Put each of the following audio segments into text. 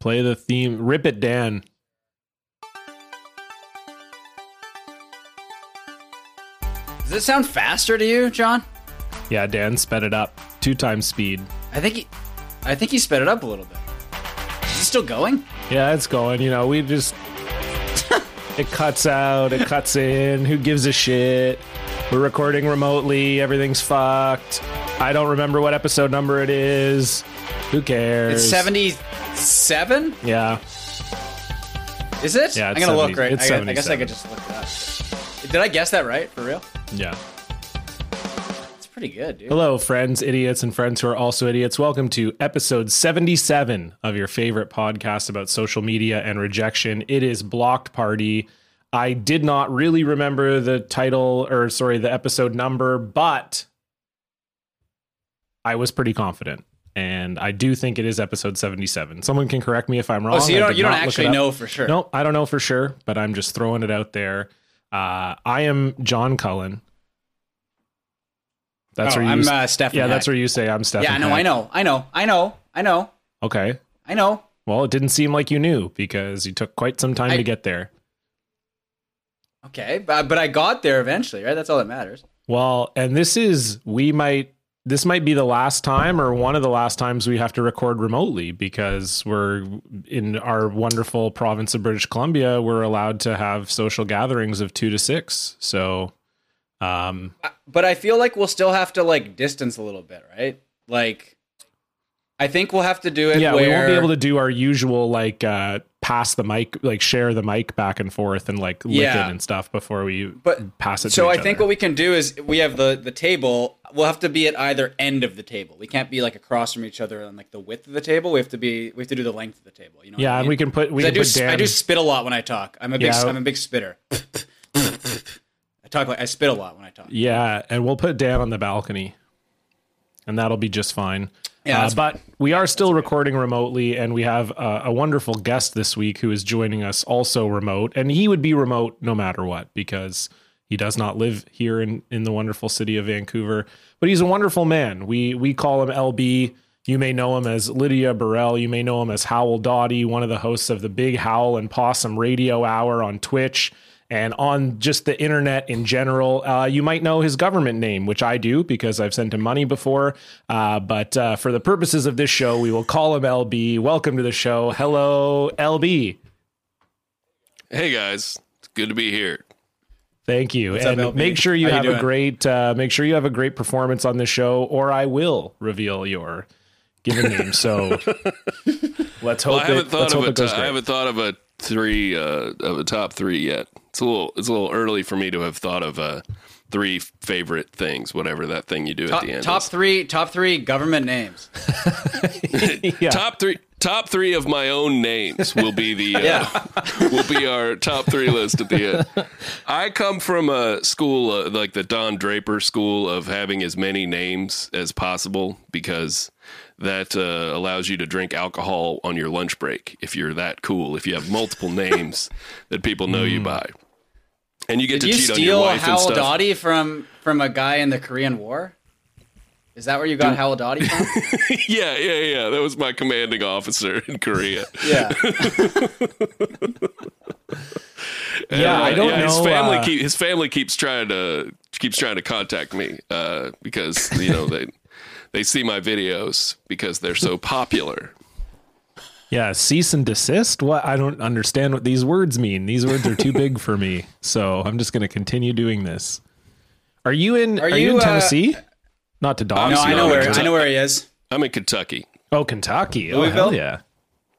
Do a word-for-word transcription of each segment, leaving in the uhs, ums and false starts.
Play the theme. Rip it, Dan. Does it sound faster to you, John? Yeah, Dan sped it up. Two times speed. I think he, I think he sped it up a little bit. Is it still going? Yeah, it's going. You know, we just... it cuts out. It cuts in. Who gives a shit? We're recording remotely. Everything's fucked. I don't remember what episode number it is. Who cares? It's seventy-seven? Yeah. Is it? Yeah, it's I'm going to look right. It's I, I guess I could just look it up. Did I guess that right? For real? Yeah. It's pretty good, dude. Hello, friends, idiots, and friends who are also idiots. Welcome to episode seventy-seven of your favorite podcast about social media and rejection. It is Blocked Party. I did not really remember the title or, sorry, the episode number, but I was pretty confident. And I do think it is episode seventy-seven. Someone can correct me if I'm wrong. Oh, so you don't, you don't actually know for sure. No, I don't know for sure, but I'm just throwing it out there. Uh, I am John Cullen. That's oh, where you I'm uh, Stephen. Yeah, Heck. That's where you say I'm Stephen. Yeah, I know, Heck. I know, I know, I know, I know. Okay. I know. Well, it didn't seem like you knew because you took quite some time I, to get there. Okay, but, but I got there eventually, right? That's all that matters. Well, and this is, we might, this might be the last time or one of the last times we have to record remotely because we're in our wonderful province of British Columbia. We're allowed to have social gatherings of two to six. So, um, but I feel like we'll still have to like distance a little bit, right? Like, I think we'll have to do it. Yeah. Where... we won't be able to do our usual, like, uh, pass the mic, like share the mic back and forth and like lick yeah. it and stuff before we but, pass it. So to each I think other. What we can do is we have the, the table. We'll have to be at either end of the table. We can't be like across from each other on like the width of the table. We have to be, we have to do the length of the table. You know? Yeah. I mean? And we can put, we can I, do, put Dan... I do spit a lot when I talk. I'm a big, yeah. I'm a big spitter. I talk like I spit a lot when I talk. Yeah. And we'll put Dan on the balcony and that'll be just fine. Yeah, uh, but we are still recording remotely, and we have uh, a wonderful guest this week who is joining us also remote, and he would be remote no matter what because he does not live here in, in the wonderful city of Vancouver, but he's a wonderful man. We we call him L B. You may know him as Lydia Burrell. You may know him as Howell Dawdy, one of the hosts of the Big Howl and Possum Radio Hour on Twitch and on just the internet in general. Uh, you might know his government name, which I do because I've sent him money before. Uh, but uh, for the purposes of this show, we will call him L B. Welcome to the show. Hello, L B. Hey, guys. It's good to be here. Thank you. What's and up, L B? Make sure you How have you doing? a great uh, make sure you have a great performance on the show, or I will reveal your given name. So let's hope well, I haven't it, thought let's of hope it goes t- great. I haven't thought of a three uh, of the top three yet. It's a little it's a little early for me to have thought of uh, three favorite things, whatever that thing you do top, at the end. Top is. three, top three government names. yeah. Top three, top three of my own names will be the uh, yeah. will be our top three list at the end. I come from a school uh, like the Don Draper school of having as many names as possible because that uh, allows you to drink alcohol on your lunch break if you're that cool, if you have multiple names that people know mm. you by. And you get Did to you cheat on your wife Howell and stuff. Did you steal Howell Dawdy from, from a guy in the Korean War? Is that where you got Dude. Howell Dawdy from? yeah, yeah, yeah. That was my commanding officer in Korea. yeah. And, yeah, I don't uh, yeah, know. His family, uh... keep, his family keeps trying to keeps trying to contact me uh, because, you know, they... They see my videos because they're so popular. Yeah, cease and desist? What? I don't understand what these words mean. These words are too big for me, so I'm just going to continue doing this. Are you in? Are, are you in uh, Tennessee? Not to dogs. No, I know where. I know where he is. I'm in Kentucky. Oh, Kentucky! Oh, hell yeah,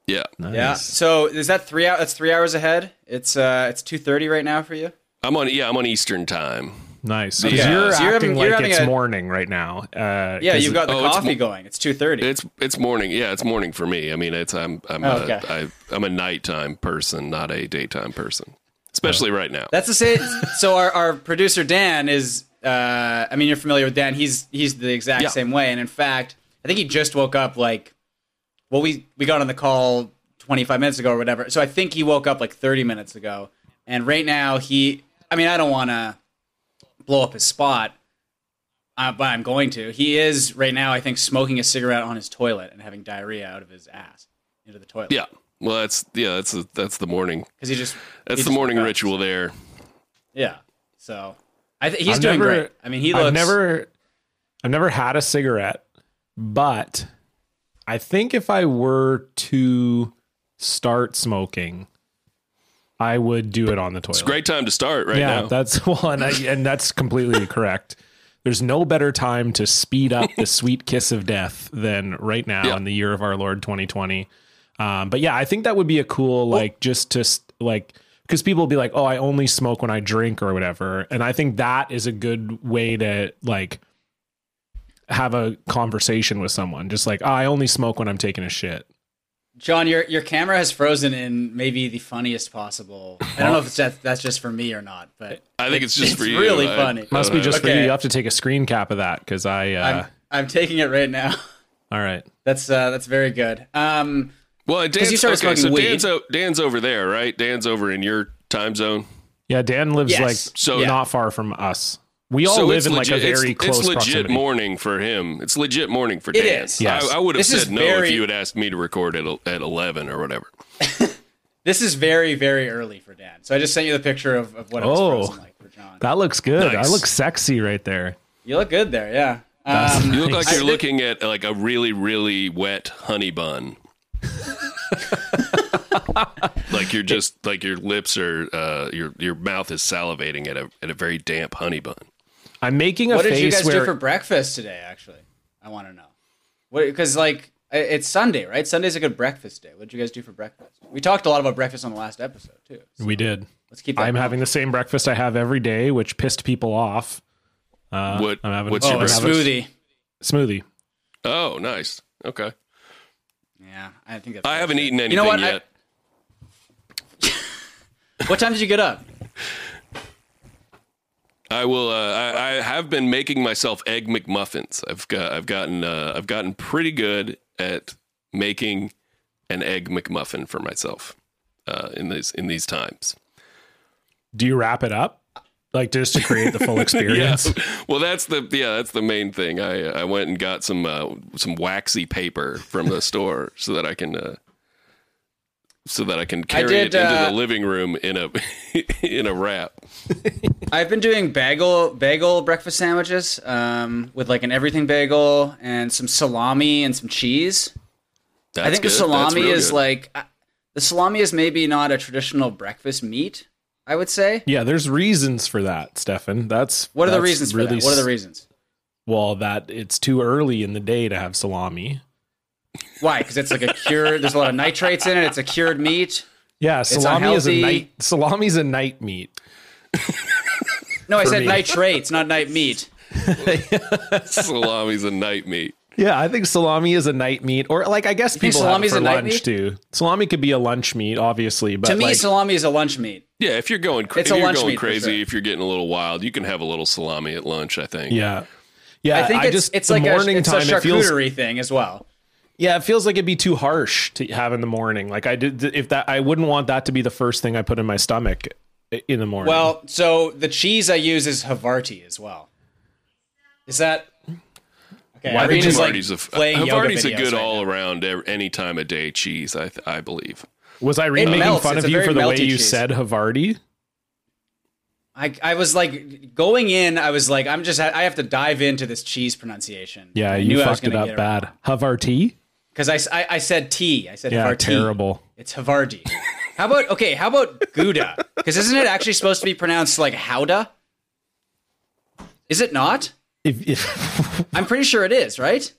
yeah, nice. Yeah. So is that three hours? That's three hours ahead. It's uh, it's two thirty right now for you. I'm on. Yeah, I'm on Eastern time. Nice. Okay. You're so acting you're having, you're like it's a, morning right now. Uh, yeah, you've got the oh, coffee it's mo- going. It's two thirty. It's it's morning. Yeah, it's morning for me. I mean, it's I'm I'm oh, a, okay. I, I'm a nighttime person, not a daytime person, especially oh. right now. That's the same. So our, our producer Dan is. Uh, I mean, you're familiar with Dan. He's he's the exact yeah. same way. And in fact, I think he just woke up like. Well, we we got on the call twenty five minutes ago or whatever. So I think he woke up like thirty minutes ago. And right now he. I mean, I don't want to. blow up his spot, uh, but I'm going to. He is right now, I think, smoking a cigarette on his toilet and having diarrhea out of his ass into the toilet. Yeah, Well, that's yeah, that's a, that's the morning. Because he just that's he the just morning ritual there. Yeah. So I th- he's I've doing never, great. I mean, he looks. I've never, I've never had a cigarette, but I think if I were to start smoking, I would do it on the toilet. It's a great time to start right yeah, now. Yeah, that's one, well, and, and that's completely correct. There's no better time to speed up the sweet kiss of death than right now yeah. in the year of our Lord twenty twenty. Um, but yeah, I think that would be a cool, like, well, just to like, because people will be like, oh, I only smoke when I drink or whatever. And I think that is a good way to like have a conversation with someone. Just like, oh, I only smoke when I'm taking a shit. John, your your camera has frozen in maybe the funniest possible. I don't know if it's that, that's just for me or not, but I think it's just it's for you. Really I, funny. Must be just okay. for you. You have to take a screen cap of that because I. Uh, I'm, I'm taking it right now. All right, that's uh, that's very good. Um, well, Dan's, you started okay, so Dan's, o- Dan's over there, right? Dan's over in your time zone. Yeah, Dan lives yes. like so yeah. not far from us. We all so live in legit, like a very it's, close. It's legit proximity. Morning for him. It's legit morning for Dan. It is. Yes. I, I would have this said no very... if you had asked me to record at at eleven or whatever. This is very very early for Dan. So I just sent you the picture of, of what oh, it's frozen like for John. That looks good. Nice. I look sexy right there. You look good there. Yeah. Um, you look like you're looking at like a really really wet honey bun. Like you're just like your lips are uh, your your mouth is salivating at a at a very damp honey bun. I'm making a what face. What did you guys where... do for breakfast today, actually? I want to know. Because, like, it's Sunday, right? Sunday's a good breakfast day. What did you guys do for breakfast? We talked a lot about breakfast on the last episode, too. So we did. Let's keep that I'm going. Having the same breakfast I have every day, which pissed people off. Uh, what, I'm having, what's oh, your breakfast? Smoothie. Smoothie. Oh, nice. Okay. Yeah, I think that's... I haven't good. Eaten anything you know what? yet. I... What time did you get up? I will. Uh, I, I have been making myself egg McMuffins. I've got. I've gotten. Uh, I've gotten pretty good at making an egg McMuffin for myself uh, in these in these times. Do you wrap it up, like just to create the full experience? Yeah. Well, that's the yeah. That's the main thing. I I went and got some uh, some waxy paper from the store so that I can uh, so that I can carry I did, it into uh, the living room in a in a wrap. I've been doing bagel bagel breakfast sandwiches um, with like an everything bagel and some salami and some cheese. That's I think good. the salami is good. like uh, the salami is maybe not a traditional breakfast meat, I would say. Yeah, there's reasons for that, Stefan. That's what are that's the reasons really for that? What are the reasons? Well, that it's too early in the day to have salami. Why? Because it's like a cured. There's a lot of nitrates in it. It's a cured meat. Yeah, salami is a night. Salami's a night meat. No, I said me. nitrates, not night meat. Salami's a night meat. Yeah, I think salami is a night meat, or like I guess you people have it for lunch too. Salami could be a lunch meat, obviously. But to me, like, salami is a lunch meat. Yeah, if you're going, cra- it's a if you're lunch going meat crazy, sure. if you're getting a little wild, you can have a little salami at lunch. I think. Yeah, yeah. I think I it's, just, it's like a, it's a charcuterie it feels, thing as well. Yeah, it feels like it'd be too harsh to have in the morning. Like I did, if that I wouldn't want that to be the first thing I put in my stomach in the morning. Well, so the cheese I use is Havarti as well. Is that okay? Why is like f- playing Havarti's yoga a good right all now. Around any time of day cheese. I th- I believe. Was Irene making melts. fun it's of you for the way cheese. you said Havarti? I, I was like going in. I was like, I'm just I have to dive into this cheese pronunciation. Yeah, I you fucked it up bad. Right. Havarti. Because I, I, I said tea. I said yeah, Havarti. Terrible. It's Havarti. How about, okay, how about Gouda? Because isn't it actually supposed to be pronounced like Gouda? Is it not? If, if, I'm pretty sure it is, right?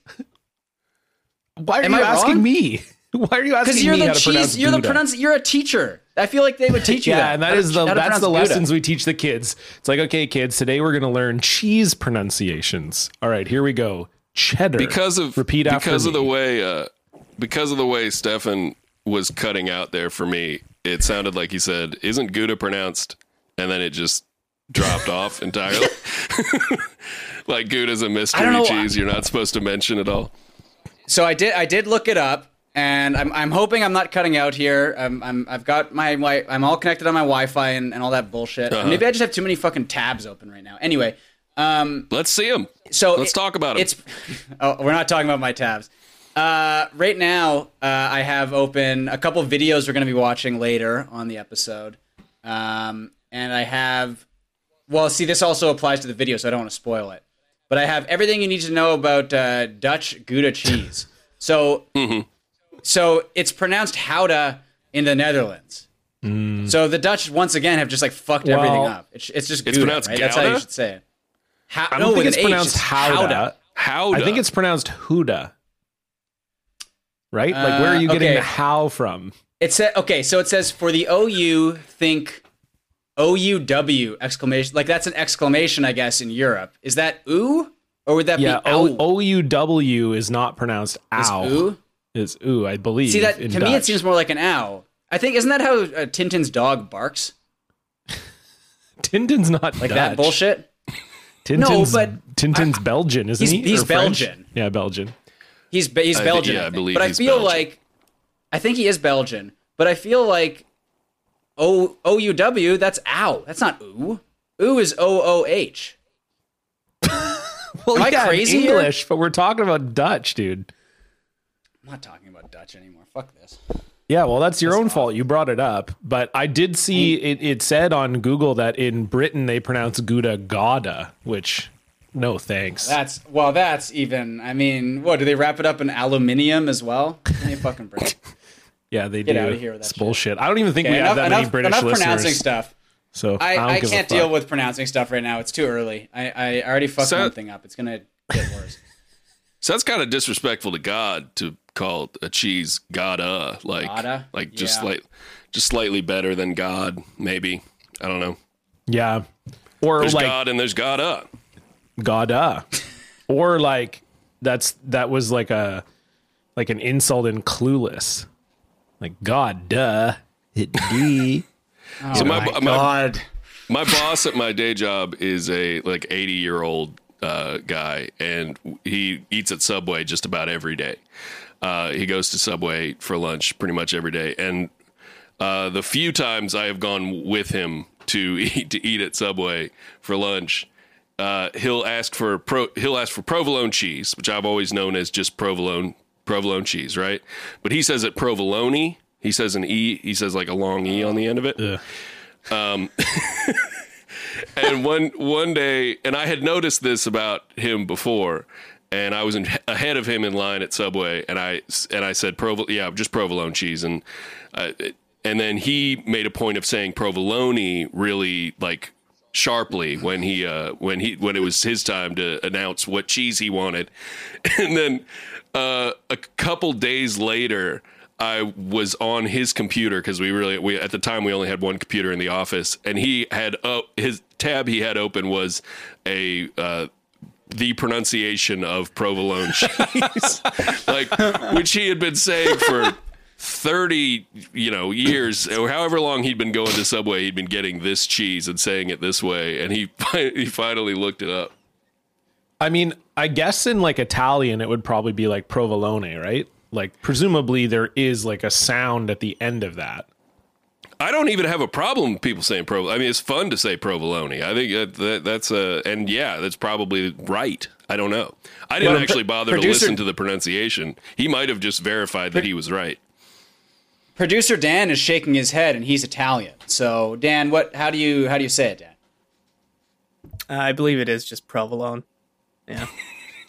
Why are Am you I asking wrong? me? Why are you asking you're me the how cheese, to pronounce you're Gouda? The pronounce, you're a teacher. I feel like they would teach you yeah, that. Yeah, and that is the, that's the lessons Gouda. we teach the kids. It's like, okay, kids, today we're going to learn cheese pronunciations. All right, here we go. Cheddar because of repeat after because me. of the way uh because of the way Stefan was cutting out there for me, it sounded like he said isn't Gouda pronounced and then it just dropped off entirely. Like Gouda's a mystery cheese you're not supposed to mention at all. So I did I did look it up and I'm I'm hoping I'm not cutting out here. I'm I'm I've got my, my I'm all connected on my Wi-Fi and, and all that bullshit. Uh-huh. Maybe I just have too many fucking tabs open right now. Anyway, Um, let's see them. So let's it, talk about them. It's, oh, we're not talking about my tabs. Uh, right now, uh, I have open a couple of videos we're going to be watching later on the episode. Um, and I have... Well, see, this also applies to the video, so I don't want to spoil it. But I have everything you need to know about uh, Dutch Gouda cheese. So, mm-hmm. so it's pronounced Gouda in the Netherlands. Mm. So the Dutch, once again, have just like fucked well, everything up. It's, it's just Gouda, it's pronounced right? Gouda? That's how you should say it. Ha- I don't no, think it's H, pronounced Gouda. Gouda. I think it's pronounced Gouda. Right? Like, where are you uh, okay. getting the how from? It said, okay, so it says, for the O U, think O U W, exclamation. Like, that's an exclamation, I guess, in Europe. Is that oo? Or would that yeah, be ow? O U W is not pronounced ow. Is oo? Is oo, I believe. See, that to Dutch. me, it seems more like an ow. I think, isn't that how uh, Tintin's dog barks? Tintin's not Like Dutch. That bullshit? Tintin's, no, but... Tintin's I, Belgian, isn't he's, he? He's or Belgian. French? Yeah, Belgian. He's he's I Belgian, th- yeah, I, I believe. But he's I feel Belgian. like I think he is Belgian. But I feel like O O U W. That's ow. That's not oo. Oo is O O H. Well, am I yeah, crazy? English, here? But we're talking about Dutch, dude. I'm not talking about Dutch anymore. Fuck this. Yeah, well, that's your that's own awful. fault. You brought it up. But I did see mm. it. It said on Google that in Britain they pronounce Gouda Gouda, which. No thanks. That's well. That's even. I mean, what do they wrap it up in aluminium as well? Give me a fucking break. yeah, they Get do. Get out of here with that it's shit. bullshit. I don't even think okay, we enough, have that enough, many British enough listeners. Pronouncing stuff. So I, I, I can't deal with pronouncing stuff right now. It's too early. I, I already fucked so, one thing up. It's gonna get worse. So that's kind of disrespectful to God to call a cheese Gouda, like Gouda? like just yeah. like just slightly better than God, maybe. I don't know. Yeah. Or there's like, God and there's Gouda. Gouda, or like that's that was like a like an insult in Clueless, like Gouda. It be oh so my, my God. My, my boss at my day job is a like eighty year old uh, guy, and he eats at Subway just about every day. Uh, he goes to Subway for lunch pretty much every day, and uh, the few times I have gone with him to eat to eat at Subway for lunch. Uh, he'll ask for pro, he'll ask for provolone cheese, which I've always known as just provolone provolone cheese, right? But he says it provolone. He says an e. He says like a long e on the end of it. Yeah. Um, and one one day, and I had noticed this about him before, and I was in, ahead of him in line at Subway, and I and I said provolone, yeah, just provolone cheese, and uh, and then he made a point of saying provolone really like. sharply when he uh when he when it was his time to announce what cheese he wanted. And then uh a couple days later I was on his computer because we really we at the time we only had one computer in the office, and he had uh, his tab he had open was a uh the pronunciation of provolone cheese, like which he had been saying for thirty, you know, years or however long he'd been going to Subway, he'd been getting this cheese and saying it this way, and he he finally looked it up. I mean, I guess in like Italian, it would probably be like provolone, right? Like presumably there is like a sound at the end of that. I don't even have a problem with people saying provolone. I mean, it's fun to say provolone. I think that, that's a and yeah, that's probably right. I don't know. I didn't well, actually bother producer- to listen to the pronunciation. He might have just verified that he was right. Producer Dan is shaking his head, and he's Italian. So, Dan, what? How do you how do you say it, Dan? Uh, I believe it is just provolone. Yeah,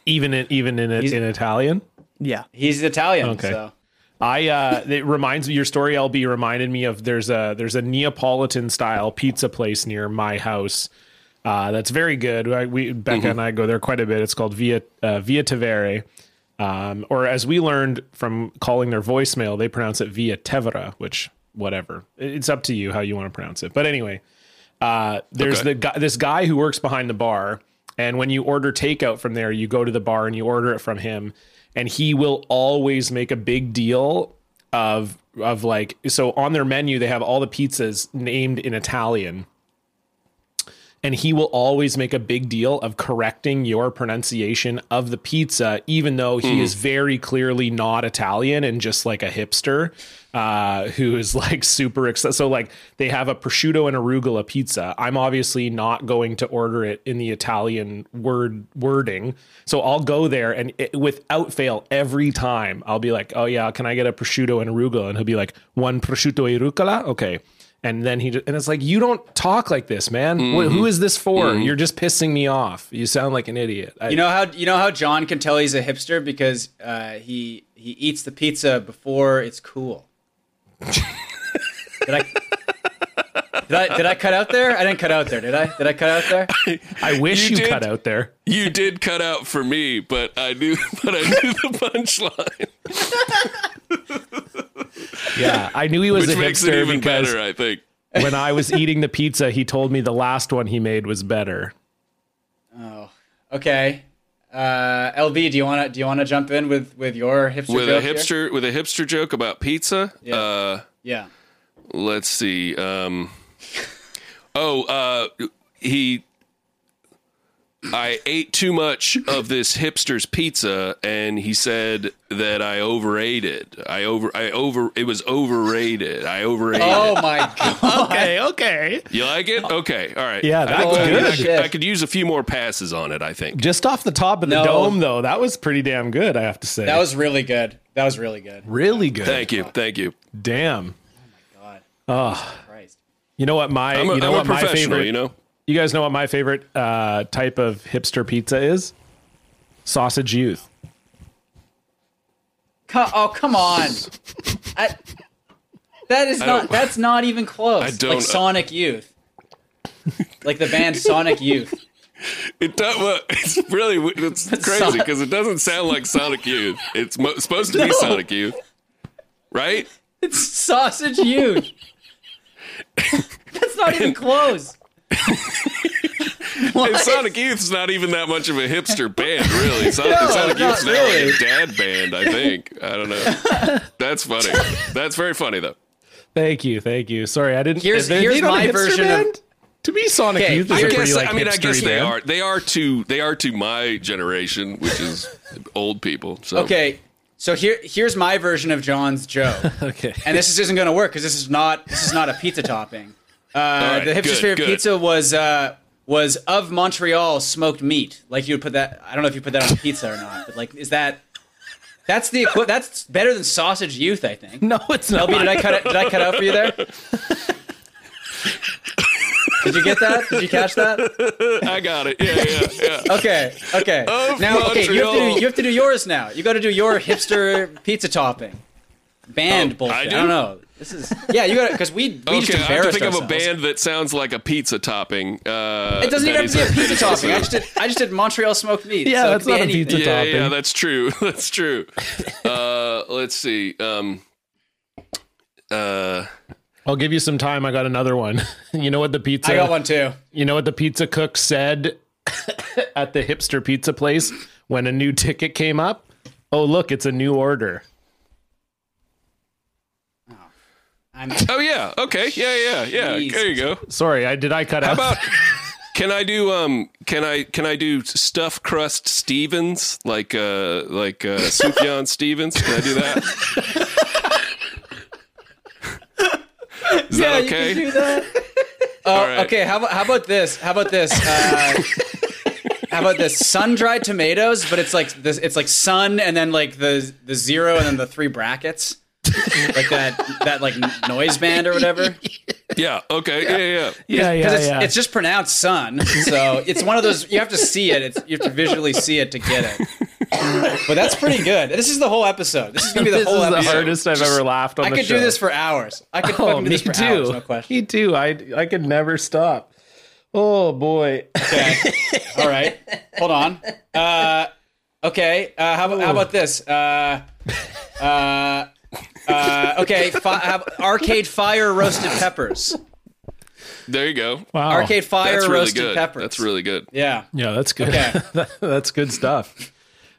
even in, even in he's, in Italian. Yeah, he's Italian. Okay. So. I uh, it reminds me your story. L B reminded me of there's a there's a Neapolitan style pizza place near my house. Uh, that's very good. I, we Becca mm-hmm. and I go there quite a bit. It's called Via uh, Via Tevere. Um, or as we learned from calling their voicemail, they pronounce it Via Tevere, which whatever. It's up to you how you want to pronounce it. But anyway, uh, there's okay. the guy, this guy who works behind the bar. And when you order takeout from there, you go to the bar and you order it from him. And he will always make a big deal of of like so on their menu, they have all the pizzas named in Italian. and he will always make a big deal of correcting your pronunciation of the pizza, even though he mm. is very clearly not Italian and just like a hipster uh, who is like super excited. So like they have a prosciutto and arugula pizza. I'm obviously not going to order it in the Italian word wording. So I'll go there and it, without fail, every time I'll be like, oh yeah, can I get a prosciutto and arugula? And he'll be like, one prosciutto e rucola. Okay. And then he just, and it's like, you don't talk like this, man. Mm-hmm. Who is this for? Mm-hmm. You're just pissing me off. You sound like an idiot. I, you know how you know how John can tell he's a hipster? Because uh, he he eats the pizza before it's cool. did, I, did I did I cut out there? I didn't cut out there. Did I? Did I cut out there? I, I wish you, you did, cut out there. You did cut out for me, but I knew but I knew the punchline. Yeah, I knew he was Which a makes hipster it even better, I think. When I was eating the pizza, he told me the last one he made was better. Oh, okay. Uh, L B, do you want to do you want to jump in with, with your hipster with joke a hipster here? With a hipster joke about pizza? Yeah. Uh, yeah. Let's see. Um, oh, uh, he. I ate too much of this hipster's pizza, and he said that I overate it. I over, I over, it was overrated. I overate it. Oh my god! Okay, okay. You like it? Okay, all right. Yeah, that's I, good. I, I, could, I could use a few more passes on it, I think. Just off the top of the no. dome, though, that was pretty damn good. I have to say, that was really good. That was really good. Really good. Thank you. Thank you. Damn. Oh my god. Oh, Christ. You know what my? I'm a, you know I'm what a my favorite. You know. You guys know what my favorite uh, type of hipster pizza is? Sausage Youth. Co- oh, come on. I, that is I not, that's not even close. I don't, like Sonic uh, Youth. Like the band Sonic Youth. It does, well, it's really, it's crazy because it doesn't sound like Sonic Youth. It's mo- supposed to no. be Sonic Youth, right? It's Sausage Youth. That's not even close. And Sonic Youth's not even that much of a hipster band, really. Son- no, Sonic Youth's now really. a dad band, I think. I don't know. That's funny. That's very funny, though. Thank you, thank you. Sorry, I didn't. Here's, here's my version band? of. To me, Sonic okay, Youth is I a guess, pretty like I mean, I guess they band. are. They are to. They are to my generation, which is old people. So. Okay, so here, here's my version of John's joke. Okay, and this isn't going to work because this is not. This is not a pizza topping. Uh, right, the hipster's favorite pizza was uh, was of Montreal smoked meat. Like you would put that. I don't know if you put that on pizza or not. But like, is that that's the that's better than Sausage Youth? I think. No, it's not. L B, did I cut it? Did I cut out for you there? Did you get that? Did you catch that? I got it. Yeah, yeah, yeah. Okay, okay. Of now, Montreal. okay, you have, to do, you have to do yours now. You got to do your hipster pizza topping. Band oh, bullshit. I, do? I don't know. This is yeah, you got it because we, we okay, just embarrassed I have to think ourselves. of a band that sounds like a pizza topping. Uh, it doesn't even have to be a pizza topping. I just did I just did Montreal smoked meat. Yeah, so that's not anything. a pizza yeah, topping. Yeah, that's true. That's true. Uh, let's see. Um, uh, I'll give you some time. I got another one. You know what the pizza? I got one too. You know what the pizza cook said at the hipster pizza place when a new ticket came up? Oh, look, it's a new order. I'm- oh yeah, okay, yeah, yeah, yeah. Jesus. There you go. Sorry, I did I cut out. How about can I do um can I can I do stuffed crust Stevens like uh like uh, Sufjan Stevens? Can I do that? Is yeah, that okay? You can do that. Oh, right. Okay. How about how about this? How about this? Uh, how about this? Sun dried tomatoes, but it's like this. It's like sun and then like the the zero and then the three brackets. Like that, that like noise band or whatever. Yeah. Okay. Yeah. Yeah. Yeah. Yeah, it's, yeah. It's just pronounced sun, so it's one of those you have to see it. It's, you have to visually see it to get it. But that's pretty good. This is the whole episode. This is gonna be the this whole. Is episode. The hardest I've just, ever laughed on. I the could show. do this for hours. I could oh, do this for too. hours. No question. Me too. I I could never stop. Oh boy. Okay. All right. Hold on. Uh, okay. Uh, how, how about this? Uh, uh, Uh, okay, fi- have Arcade Fire roasted peppers. There you go. Wow, Arcade Fire really roasted good. peppers. That's really good. Yeah, yeah, that's good. Okay. That's good stuff.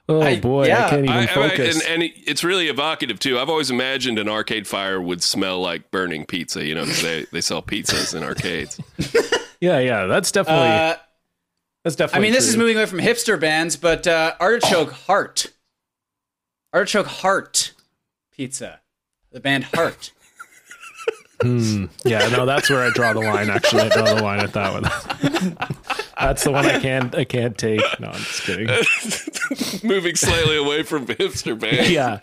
Oh I, boy, yeah. I can't even I, focus. I, I, and, and it's really evocative too. I've always imagined an Arcade Fire would smell like burning pizza. You know, because they they sell pizzas in arcades. Yeah, yeah, that's definitely uh, that's definitely. I mean, true. This is moving away from hipster bands, but uh, Artichoke Heart, Artichoke Heart Pizza, the band Heart. Mm, yeah, no, that's where I draw the line. Actually, I draw the line at that one. That's the one I can't. I can't take. No, I'm just kidding. Moving slightly away from hipster bands. Yeah.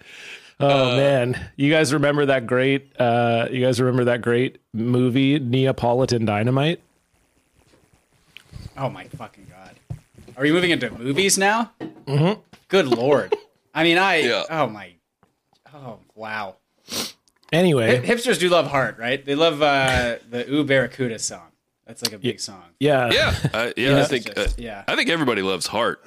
Oh uh, man, you guys remember that great? Uh, you guys remember that great movie Neapolitan Dynamite? Oh my fucking god! Are we moving into movies now? Mm-hmm. Good lord! I mean, I. Yeah. Oh my. Oh wow. Anyway, hipsters do love Heart, right? They love uh, the Ooh Barracuda song. That's like a big song. Yeah, yeah, uh, yeah. You know, I think, just, uh, yeah. I think everybody loves Heart.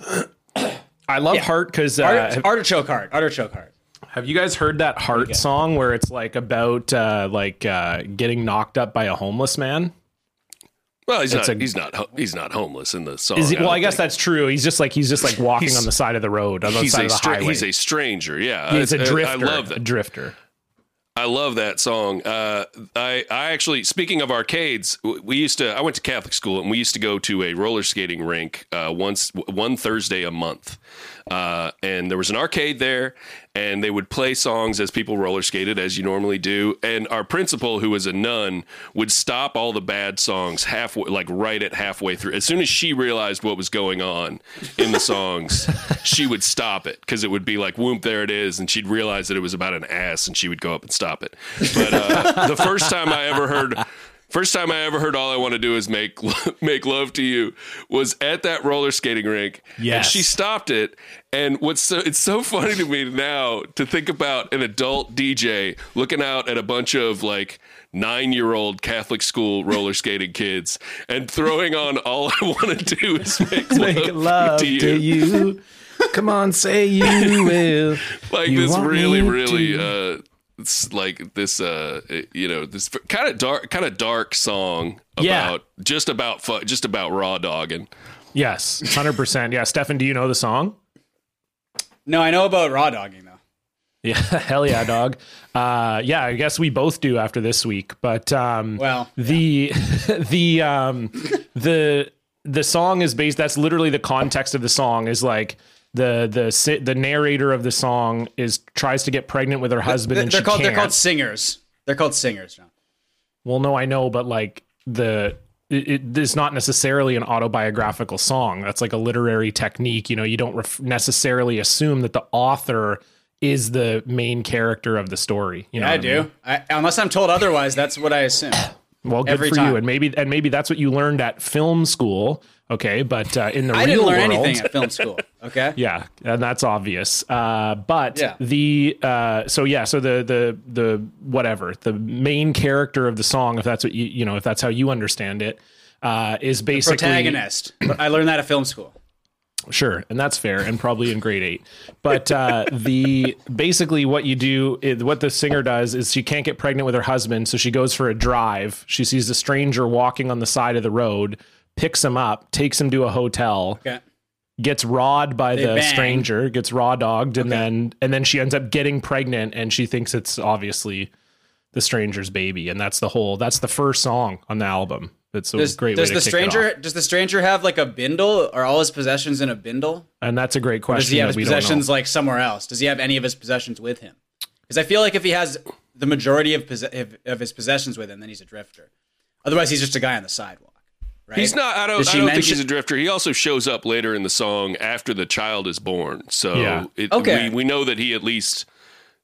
I love yeah. Heart because uh, Art- Artichoke Heart, Artichoke Heart. Have you guys heard that Heart song where it's like about uh, like uh, getting knocked up by a homeless man? Well, he's it's not. A, he's not. He's not homeless in the song. Is he, well, I, I guess that's true. He's just like he's just like walking on the side of the road, on the side of the highway. He's a stranger. Yeah, he's a drifter. I love that. A drifter. I love that song. Uh, I, I actually, speaking of arcades, we used to, I went to Catholic school and we used to go to a roller skating rink uh, once, one Thursday a month. Uh, and there was an arcade there and they would play songs as people roller skated, as you normally do. And our principal, who was a nun, would stop all the bad songs halfway, like right at halfway through. As soon as she realized what was going on in the songs, she would stop it because it would be like, whoop, there it is. And she'd realize that it was about an ass and she would go up and stop. Stop it. But uh, the first time I ever heard, first time I ever heard All I Want to Do Is Make Make Love to You was at that roller skating rink. Yes. And she stopped it. And what's so, it's so funny to me now to think about an adult D J looking out at a bunch of like nine-year-old Catholic school roller skating kids and throwing on All I Want to Do Is Make, make Love, love to You. To you. Come on, say you will. Like you this really, really... To- uh, It's like this, uh, you know, this kind of dark, kind of dark song about yeah. just about fu- just about raw dogging. Yes, one hundred percent. Yeah. Stefan, do you know the song? No, I know about raw dogging, though. Yeah. Hell yeah, dog. uh, yeah, I guess we both do after this week. But um, well, the yeah. the um, the the song is based. That's literally the context of the song is like. The the the narrator of the song is tries to get pregnant with her husband. They're, and she called can't. They're called singers. They're called singers, John. Well, no, I know, but like the it, it's not necessarily an autobiographical song. That's like a literary technique. You know, you don't ref- necessarily assume that the author is the main character of the story. You yeah, know, I, I do. Mean? I, unless I'm told otherwise, that's what I assume. Well, good Every for time. you, and maybe and maybe that's what you learned at film school. Okay, but uh, in the I real world, I didn't learn world, anything at film school. Okay, yeah, and that's obvious. Uh, but yeah. the uh, so yeah, so the the the whatever the main character of the song, if that's what you you know, if that's how you understand it, uh, is basically the protagonist. I learned that at film school. Sure, and that's fair, and probably in grade eight. But uh, the basically what you do, is, what the singer does is she can't get pregnant with her husband, so she goes for a drive. She sees a stranger walking on the side of the road, picks him up, takes him to a hotel, okay. gets rawed by they the bang. stranger, gets raw dogged, and okay. then and then she ends up getting pregnant, and she thinks it's obviously the stranger's baby, and that's the whole. That's the first song on the album. That's a does, great does way to the kick stranger, it off. Does the stranger have like a bindle? Are all his possessions in a bindle? And that's a great question. Or does he have his possessions like somewhere else? Does he have any of his possessions with him? Because I feel like if he has the majority of, pos- of his possessions with him, then he's a drifter. Otherwise, he's just a guy on the sidewalk. Right? He's not. I don't, I don't mention- think he's a drifter. He also shows up later in the song after the child is born. So yeah. it, okay. we, we know that he at least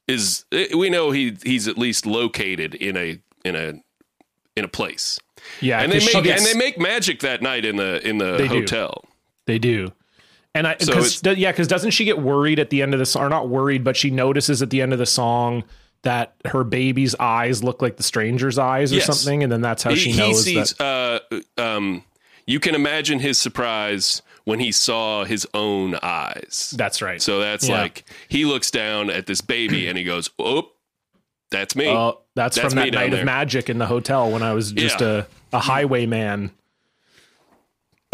is. We know he he's at least located in a in a in a place. Yeah, and they make gets, and they make magic that night in the in the they hotel. Do. They do, and I so cause, yeah, because doesn't she get worried at the end of the song? Or not worried, but she notices at the end of the song that her baby's eyes look like the stranger's eyes or yes. something, and then that's how he, she knows. He sees, that, uh, um, you can imagine his surprise when he saw his own eyes. That's right. So that's yeah. like he looks down at this baby and he goes, "Oh, that's me." Uh, That's, That's from that night there. of magic in the hotel when I was just yeah. a, a highwayman.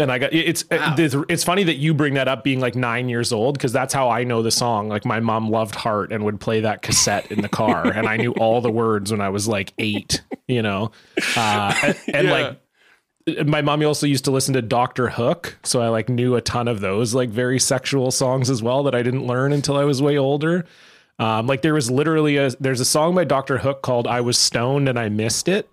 And I got, it's, wow. it's, it's funny that you bring that up being like nine years old. Cause that's how I know the song. Like my mom loved Heart and would play that cassette in the car. And I knew all the words when I was like eight, you know, uh, and, and yeah. like, my mommy also used to listen to Doctor Hook, so I like knew a ton of those like very sexual songs as well that I didn't learn until I was way older. Um, like there was literally a there's a song by Doctor Hook called "I Was Stoned and I Missed It."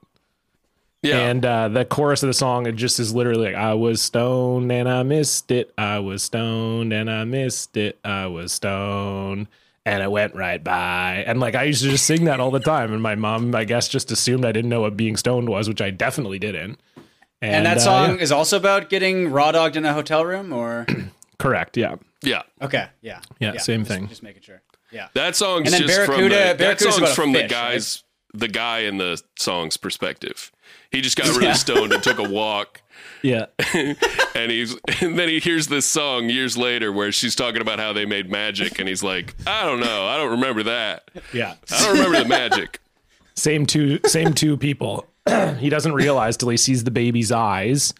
Yeah. And uh, the chorus of the song, it just is literally like, I was stoned and I missed it. I was stoned and I missed it. I was stoned and it went right by. And like, I used to just sing that all the time. And my mom, I guess, just assumed I didn't know what being stoned was, which I definitely didn't. And, and that song uh, yeah. is also about getting raw dogged in a hotel room or. Correct. Yeah. Yeah. Okay. Yeah. Yeah. yeah. Same thing. Just, just making sure. Yeah. That song's just Barracuda, from, the, that song's from fish, the guys, right? The guy in the song's perspective. He just got really yeah. stoned and took a walk. Yeah. and he's and then he hears this song years later where she's talking about how they made magic. And he's like, I don't know. I don't remember that. Yeah. I don't remember the magic. Same two. Same two people. He doesn't realize till he sees the baby's eyes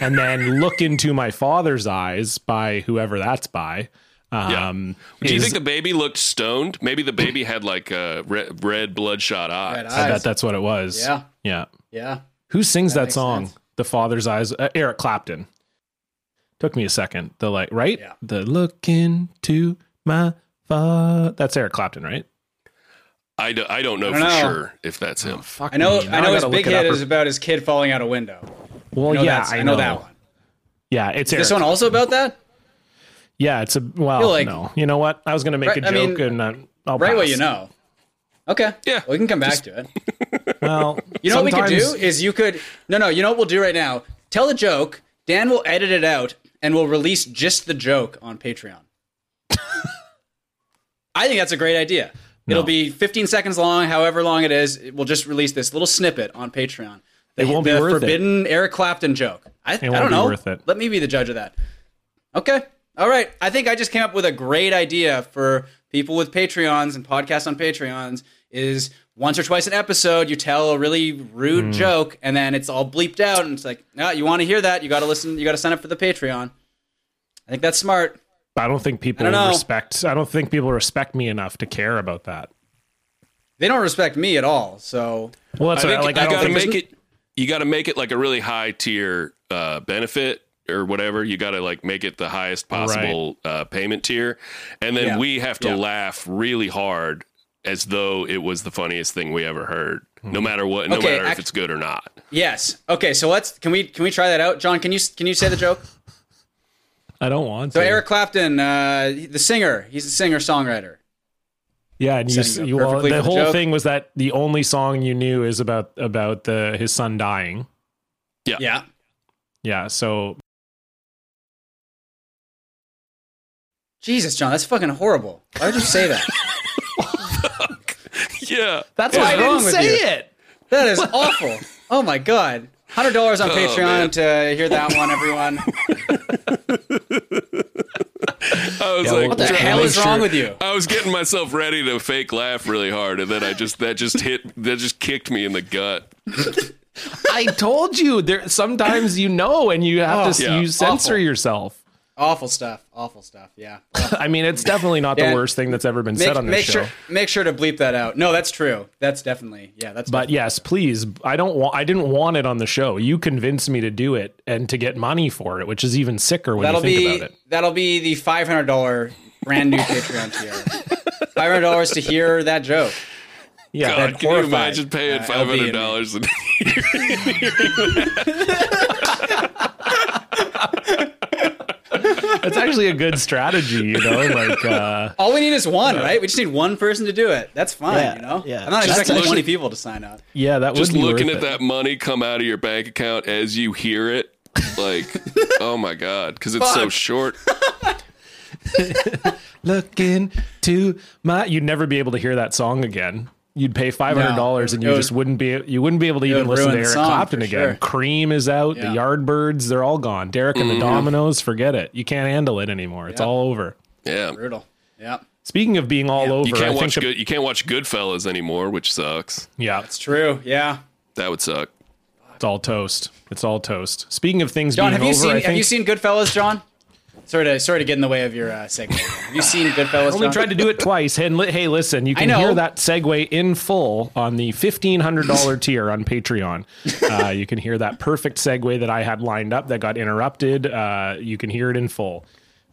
and then look into my father's eyes by whoever that's by. Um, yeah. Do you is, think the baby looked stoned? Maybe the baby had like a red, red bloodshot eyes. Red eyes. I bet that's what it was. Yeah. Yeah. Yeah. Who sings that, that song? Sense. The Father's Eyes. Uh, Eric Clapton. Took me a second. The like, right? Yeah. The look into my father. That's Eric Clapton, right? I, do, I don't know I don't for know. sure if that's him. Oh, I know. I know I his big hit or... is about his kid falling out a window. Well, I yeah, I know. I know that one. Yeah, it's is Eric. This one also about that. Yeah, it's a well. Like, no, you know what? I was going to make right, a joke I mean, and uh, I'll right pass. What you know. Okay. Yeah. Well, we can come back Just, to it. Well, you know sometimes... what we could do is you could, no, no, you know what we'll do right now? Tell a joke. Dan will edit it out and we'll release just the joke on Patreon. I think that's a great idea. No. It'll be fifteen seconds long, however long it is. We'll just release this little snippet on Patreon. It won't the be worth forbidden it. Eric Clapton joke. I, it won't I don't know. Be worth it. Let me be the judge of that. Okay. All right. I think I just came up with a great idea for people with Patreons and podcasts on Patreons. Is once or twice an episode, you tell a really rude mm. joke, and then it's all bleeped out, and it's like, no, oh, you want to hear that? You got to listen. You got to sign up for the Patreon. I think that's smart. I don't think people I don't respect. I don't think people respect me enough to care about that. They don't respect me at all. So well, that's I think, like I, I got to make it. You got to make it like a really high tier uh, benefit. Or whatever, you got to like make it the highest possible right. uh, payment tier, and then yeah. we have to yeah. laugh really hard as though it was the funniest thing we ever heard, mm. no matter what, no okay, matter act- if it's good or not. Yes. Okay. So let's can we can we try that out, John? Can you can you say the joke? I don't want. So to. Eric Clapton, uh, the singer, he's a singer songwriter. Yeah, and you, you all, the whole the thing was that the only song you knew is about about the his son dying. Yeah. Yeah. Yeah. So. Jesus, John, that's fucking horrible. Why would you say that? yeah. That's why I didn't say you? it. That is awful. Oh, my God. one hundred dollars on oh, Patreon man. to hear that one, everyone. I was yeah, like, what the hell is sure. wrong with you? I was getting myself ready to fake laugh really hard, and then I just that just hit that just kicked me in the gut. I told you there. Sometimes you know, and you have oh, to yeah. you censor awful. yourself. Awful stuff. Awful stuff. Yeah. I mean, it's definitely not yeah. the worst thing that's ever been make, said on this make show. Sure, make sure to bleep that out. No, that's true. That's definitely. Yeah. That's. But yes, please. I don't want. I didn't want it on the show. You convinced me to do it and to get money for it, which is even sicker when that'll you think be, about it. That'll be the five hundred dollars brand new Patreon tier. five hundred dollars to hear that joke. Yeah. God, that can horrified. you imagine paying uh, five hundred dollars and hearing that? That's actually a good strategy, you know. Like, uh, all we need is one, you know. right? We just need one person to do it. That's fine, yeah, you know. Yeah. I'm not expecting like twenty people to sign up. Yeah, that just would be looking worth at it. That money come out of your bank account as you hear it, like, oh my God, because it's Fuck. so short. Looking to my, you'd never be able to hear that song again. You'd pay five hundred dollars, no, and you would, just wouldn't be you wouldn't be able to even listen to Eric Clapton again. Sure. Cream is out, yeah. the Yardbirds, they're all gone. Derek and mm-hmm. the Dominoes, forget it. You can't handle it anymore. It's yep. all over. Yeah, brutal. Yeah. Speaking of being all yeah. over, you can't I watch think good, the, you can't watch Goodfellas anymore, which sucks. Yeah, that's true. Yeah, that would suck. It's all toast. It's all toast. Speaking of things, John, being have you over, seen I think, have you seen Goodfellas, John? Sort of, sort of get in the way of your uh, segue. Have you seen Goodfellas? I only John? tried to do it twice. And li- hey, listen, you can hear that segue in full on the fifteen hundred dollars tier on Patreon. Uh, you can hear that perfect segue that I had lined up that got interrupted. Uh, you can hear it in full.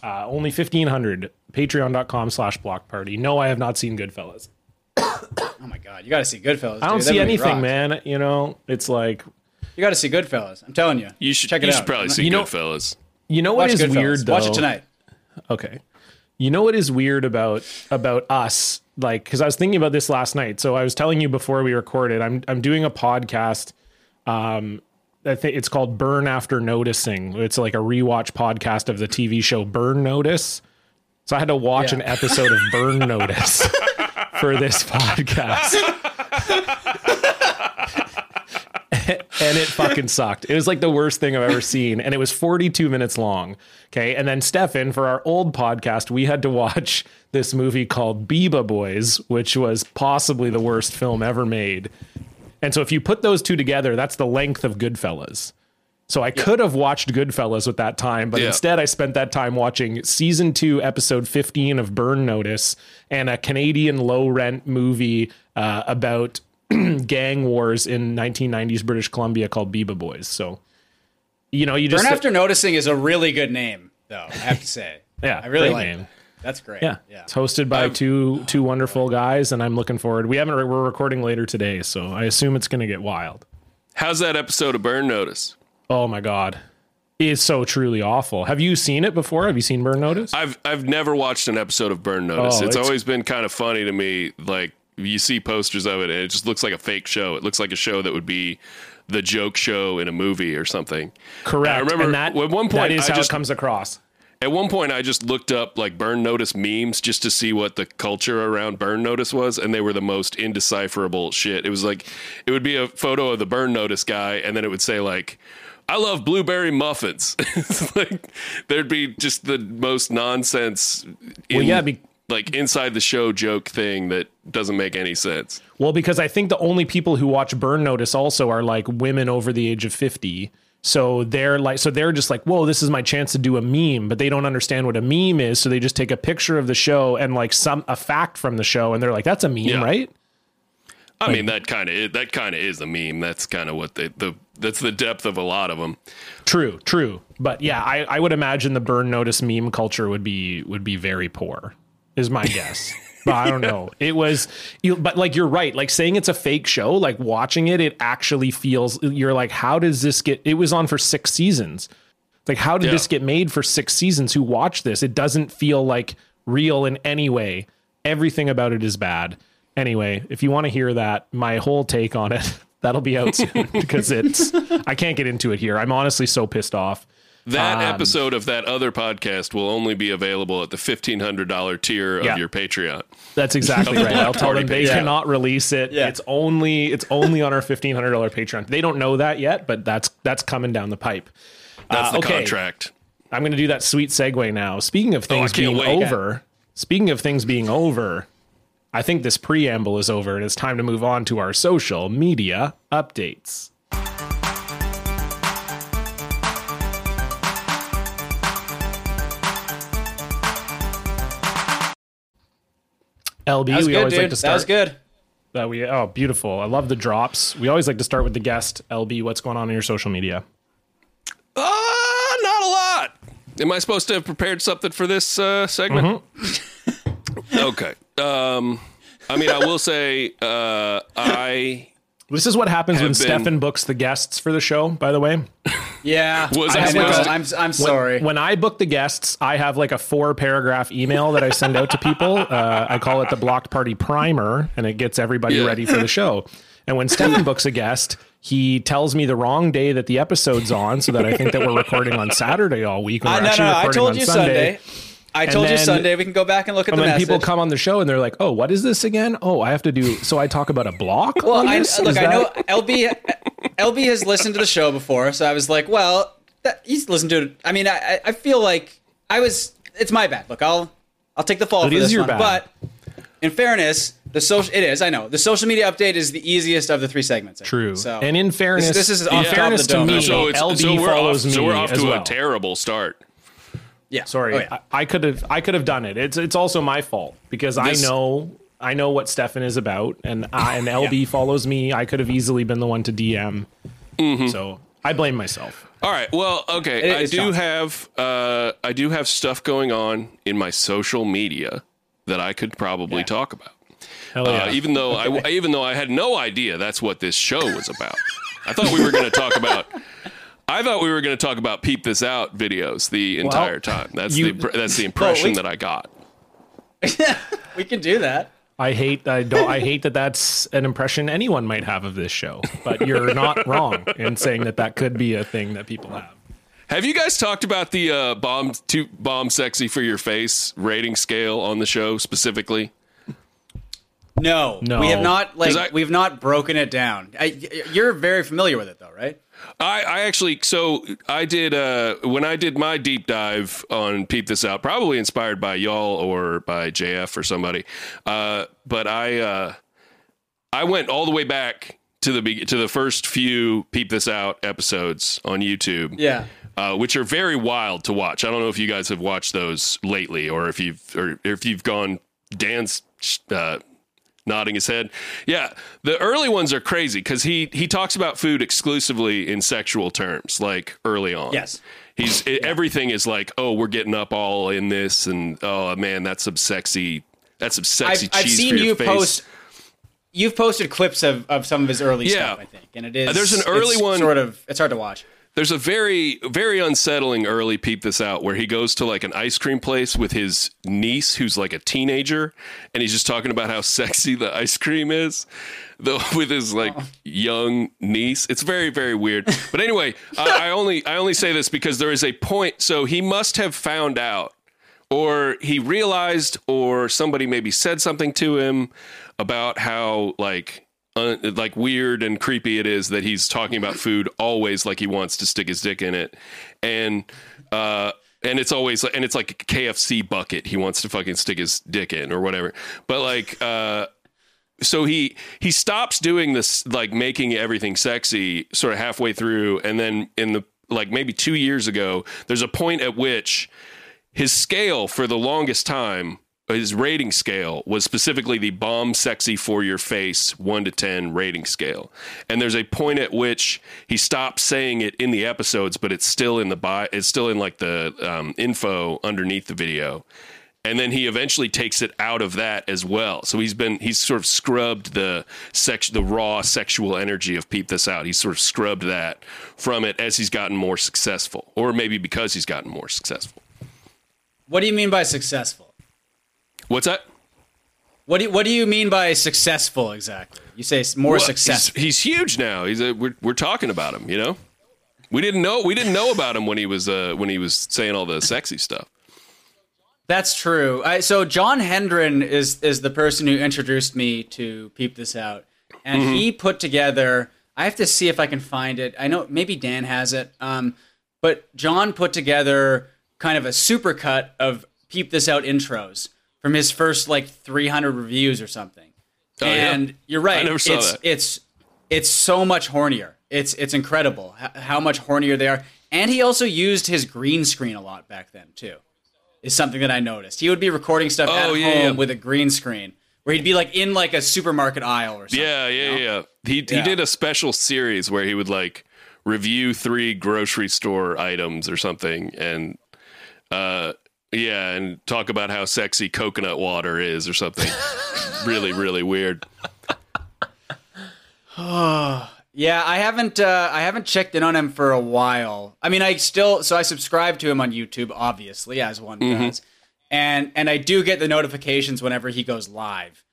Uh, only fifteen hundred dollars. Patreon.com slash block party. No, I have not seen Goodfellas. Oh my God, you got to see Goodfellas. Dude. I don't that see anything, rocks. man. You know, it's like you got to see Goodfellas. I'm telling you, you should check it you out. You should probably see you Goodfellas. Know, You know what Watch is weird, though? Watch it tonight. Okay. You know what is weird about about us? Like, because I was thinking about this last night. So I was telling you before we recorded, I'm I'm doing a podcast. Um, I think it's called Burn After Noticing. It's like a rewatch podcast of the T V show Burn Notice. So I had to watch yeah. an episode of Burn Notice for this podcast. And it fucking sucked. It was like the worst thing I've ever seen. And it was forty-two minutes long. Okay. And then Stefan, for our old podcast, we had to watch this movie called Bebe Boys, which was possibly the worst film ever made. And so if you put those two together, that's the length of Goodfellas. So I yeah. could have watched Goodfellas with that time, but yeah. instead I spent that time watching season two, episode fifteen of Burn Notice and a Canadian low rent movie uh, about gang wars in nineteen nineties British Columbia called Bebe Boys. So, you know, you just Burn After Noticing is a really good name, though, I have to say. yeah, I really like it. That's great. Yeah. yeah, it's hosted by um, two two wonderful guys, and I'm looking forward. We haven't. We're recording later today, so I assume it's going to get wild. How's that episode of Burn Notice? Oh my God, it's so truly awful. Have you seen it before? Have you seen Burn Notice? I've I've never watched an episode of Burn Notice. Oh, it's, it's always been kind of funny to me, like. You see posters of it, and it just looks like a fake show. It looks like a show that would be the joke show in a movie or something. Correct. And I remember and that, at one point, that is I how just, it comes across. At one point, I just looked up like Burn Notice memes just to see what the culture around Burn Notice was, and they were the most indecipherable shit. It was like it would be a photo of the Burn Notice guy, and then it would say like, "I love blueberry muffins." It's like there'd be just the most nonsense. In, well, yeah. Be- like inside the show joke thing that doesn't make any sense. Well, because I think the only people who watch Burn Notice also are like women over the age of fifty. So they're like, so they're just like, whoa, this is my chance to do a meme, but they don't understand what a meme is. So they just take a picture of the show and like some, a fact from the show. And they're like, that's a meme, yeah. right? I like, mean, that kind of, that kind of is a meme. That's kind of what they, the, that's the depth of a lot of them. True, true. But yeah, I, I would imagine the Burn Notice meme culture would be, would be very poor. Is my guess, but I don't know. It was, you, but like, you're right. Like saying it's a fake show, like watching it, it actually feels, you're like, how does this get, it was on for six seasons. Like, how did yeah. this get made for six seasons? Who watched this? It doesn't feel like real in any way. Everything about it is bad. Anyway, if you want to hear that, my whole take on it, that'll be out soon because it's, I can't get into it here. I'm honestly so pissed off. That um, episode of that other podcast will only be available at the fifteen hundred dollars tier of yeah. your Patreon. That's exactly right. I'll tell them they yeah. cannot release it. Yeah. It's only it's only on our fifteen hundred dollars Patreon. They don't know that yet, but that's that's coming down the pipe. That's uh, the okay. contract. I'm going to do that sweet segue now. Speaking of things oh, being wait. over, speaking of things being over, I think this preamble is over and it's time to move on to our social media updates. L B, we good, always dude. like to start. That was good. That we oh beautiful. I love the drops. We always like to start with the guest. L B, what's going on in your social media? Uh, not a lot. Am I supposed to have prepared something for this uh, segment? Mm-hmm. okay. Um, I mean, I will say, uh, I. This is what happens when been... Stefan books the guests for the show, by the way. Yeah. Was I I know. To... I'm, I'm sorry. When, when I book the guests, I have like a four paragraph email that I send out to people. Uh, I call it the Blocked Party Primer, and it gets everybody yeah. ready for the show. And when Stefan books a guest, he tells me the wrong day that the episode's on so that I think that we're recording on Saturday all week. We're uh, no, no, I told you Sunday. Sunday. I and told then, you Sunday, we can go back and look at and the when message. People come on the show and they're like, oh, what is this again? Oh, I have to do, so I talk about a block? Well, I, look, that... I know L B, L B has listened to the show before, so I was like, well, that, he's listened to it. I mean, I, I feel like I was, it's my bad. Look, I'll I'll take the fall it for this one. Bad. But in fairness, the social, it is, I know. The social media update is the easiest of the three segments. I True. So, and in fairness, this, this is off yeah, fairness the to me, so L B so follows off, me So we're off to well. a terrible start. Yeah. Sorry. Oh, yeah. I, I could have I could have done it. It's it's also my fault because this... I know I know what Stefan is about, and I, and L B yeah. follows me. I could have easily been the one to D M. Mm-hmm. So I blame myself. All right. Well, okay. It, I do tough. have uh, I do have stuff going on in my social media that I could probably yeah. talk about. Hell yeah. uh, even though okay. I even though I had no idea that's what this show was about. I thought we were going to talk about. I thought we were going to talk about Peep This Out videos the entire well, time. That's you, the that's the impression well, we, that I got. We can do that. I hate I don't I hate that that's an impression anyone might have of this show, but you're not wrong in saying that that could be a thing that people have. Have you guys talked about the uh, bomb to bomb sexy for your face rating scale on the show specifically? No, no, we have not. Like I, we've not broken it down. I, you're very familiar with it, though, right? I, I actually, so I did uh, when I did my deep dive on Peep This Out, probably inspired by y'all or by J F or somebody. Uh, but I, uh, I went all the way back to the to the first few Peep This Out episodes on YouTube. Yeah. Uh, which are very wild to watch. I don't know if you guys have watched those lately, or if you've or if you've gone Dan's. Uh, nodding his head. Yeah, the early ones are crazy because he he talks about food exclusively in sexual terms, like early on. Yes. He's yeah. Everything is like, oh, we're getting up all in this, and oh man, that's some sexy that's some sexy I've, cheese I've seen for your you face. Post you've posted clips of, of some of his early yeah. stuff, I think. And it is there's an early one sort of it's hard to watch. There's a very, very unsettling early Peep This Out where he goes to like an ice cream place with his niece, who's like a teenager, and he's just talking about how sexy the ice cream is though with his like oh. young niece. It's very, very weird. But anyway, I, I only I only say this because there is a point. So he must have found out, or he realized, or somebody maybe said something to him about how like. Uh, like weird and creepy it is that he's talking about food always like he wants to stick his dick in it, and uh and it's always and it's like a K F C bucket he wants to fucking stick his dick in or whatever, but like uh so he he stops doing this like making everything sexy sort of halfway through, and then in the like maybe two years ago there's a point at which his scale for the longest time, his rating scale, was specifically the bomb sexy for your face one to ten rating scale. And there's a point at which he stops saying it in the episodes, but it's still in the bio, it's still in like the um, info underneath the video. And then he eventually takes it out of that as well. So he's been, he's sort of scrubbed the sex, the raw sexual energy of Peep This Out. He's sort of scrubbed that from it as he's gotten more successful, or maybe because he's gotten more successful. What do you mean by successful? What's that? What do you, what do you mean by successful exactly? You say more well, successful. He's, he's huge now. He's a, we're we're talking about him. You know, we didn't know we didn't know about him when he was uh, when he was saying all the sexy stuff. That's true. I, so John Hendren is is the person who introduced me to Peep This Out, and mm-hmm. he put together. I have to see if I can find it. I know maybe Dan has it, um, but John put together kind of a supercut of Peep This Out intros from his first like three hundred reviews or something. Oh, and yeah. you're right. I never saw it's, that. It's, it's so much hornier. It's, it's incredible how, how much hornier they are. And he also used his green screen a lot back then too, is something that I noticed. He would be recording stuff oh, at yeah, home yeah. with a green screen where he'd be like in like a supermarket aisle or something. Yeah. Yeah. You know? Yeah. He, yeah. he did a special series where he would like review three grocery store items or something. And, uh, yeah, and talk about how sexy coconut water is or something. Really, really weird. Yeah, I haven't uh, I haven't checked in on him for a while. I mean, I still... So I subscribe to him on YouTube, obviously, as one mm-hmm. does. And, and I do get the notifications whenever he goes live.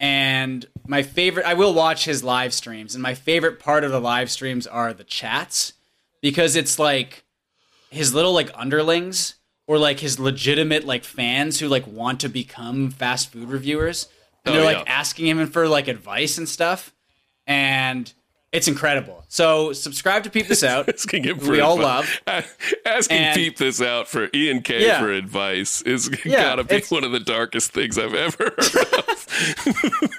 And my favorite... I will watch his live streams. And my favorite part of the live streams are the chats. Because it's like his little like underlings... or like his legitimate like fans who like want to become fast food reviewers. And oh, they're like yeah. asking him for like advice and stuff. And it's incredible. So subscribe to Peep This Out. Asking him for we all love. Asking and, Peep This Out for Ian K yeah. for advice is yeah, gotta be one of the darkest things I've ever heard of.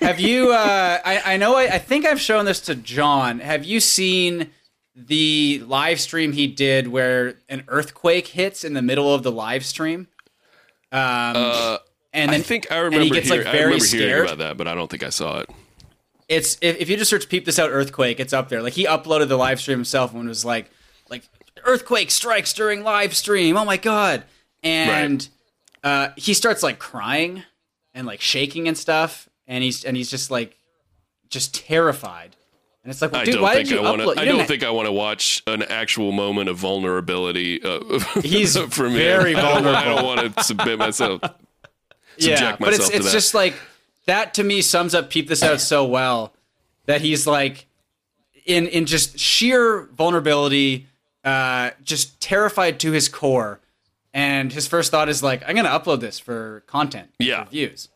Have you, uh, I, I know, I, I think I've shown this to John. Have you seen the live stream he did where an earthquake hits in the middle of the live stream. Um, uh, and then, I think I remember, he gets, hearing, like, very I remember hearing about that, but I don't think I saw it. It's if, if you just search Peep This Out Earthquake, it's up there. Like, he uploaded the live stream himself and was like, like earthquake strikes during live stream. Oh, my God. And right. uh, he starts, like, crying and, like, shaking and stuff. And he's and he's just, like, just terrified. And it's like, well, dude, why did you I wanna, upload? You I don't think I want to watch an actual moment of vulnerability. Uh, he's from very here. vulnerable. I don't want to submit myself. Subject yeah, but myself it's, to it's that. Just like that to me sums up Peep This Out so well, that he's like in in just sheer vulnerability, uh, just terrified to his core, and his first thought is like, I'm going to upload this for content, yeah, for views,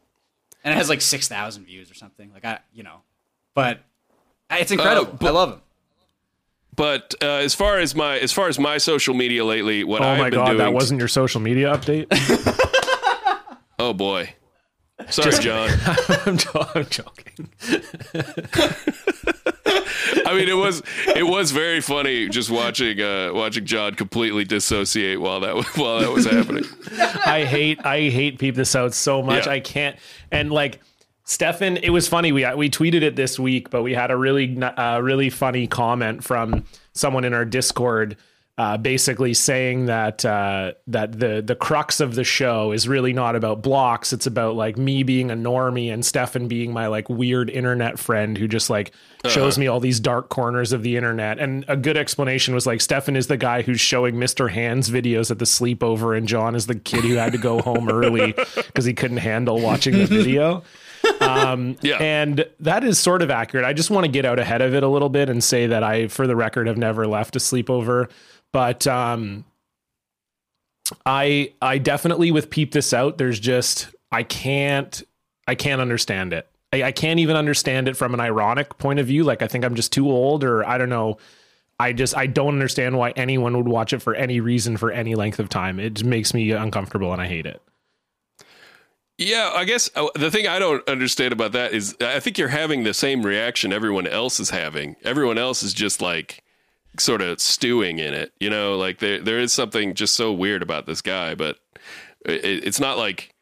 and it has like six thousand views or something. Like I, you know, but. It's incredible. Uh, but, I love him. But uh, as far as my as far as my social media lately, what oh I've been God, doing. Oh my God, that wasn't your social media update. Oh boy, sorry, Just, John. I'm, I'm joking. I mean, it was it was very funny just watching uh, watching John completely dissociate while that was, while that was happening. I hate I hate Peep This Out so much. Yeah. I can't and like. Stefan, it was funny. We we tweeted it this week, but we had a really uh, really funny comment from someone in our Discord, uh, basically saying that uh, that the the crux of the show is really not about blocks. It's about like me being a normie and Stefan being my like weird internet friend who just like shows uh-huh. me all these dark corners of the internet. And a good explanation was like Stefan is the guy who's showing Mister Hands videos at the sleepover, and John is the kid who had to go home early because he couldn't handle watching the video. um yeah. And that is sort of accurate. I just want to get out ahead of it a little bit and say that I, for the record, have never left a sleepover, but um I I definitely with Peep This Out, there's just I can't I can't understand it. I, I can't even understand it from an ironic point of view. Like I think I'm just too old, or I don't know. I just I don't understand why anyone would watch it for any reason for any length of time. It just makes me uncomfortable and I hate it. Yeah, I guess the thing I don't understand about that is I think you're having the same reaction everyone else is having. Everyone else is just like sort of stewing in it, you know, like there there is something just so weird about this guy, but it, it's not like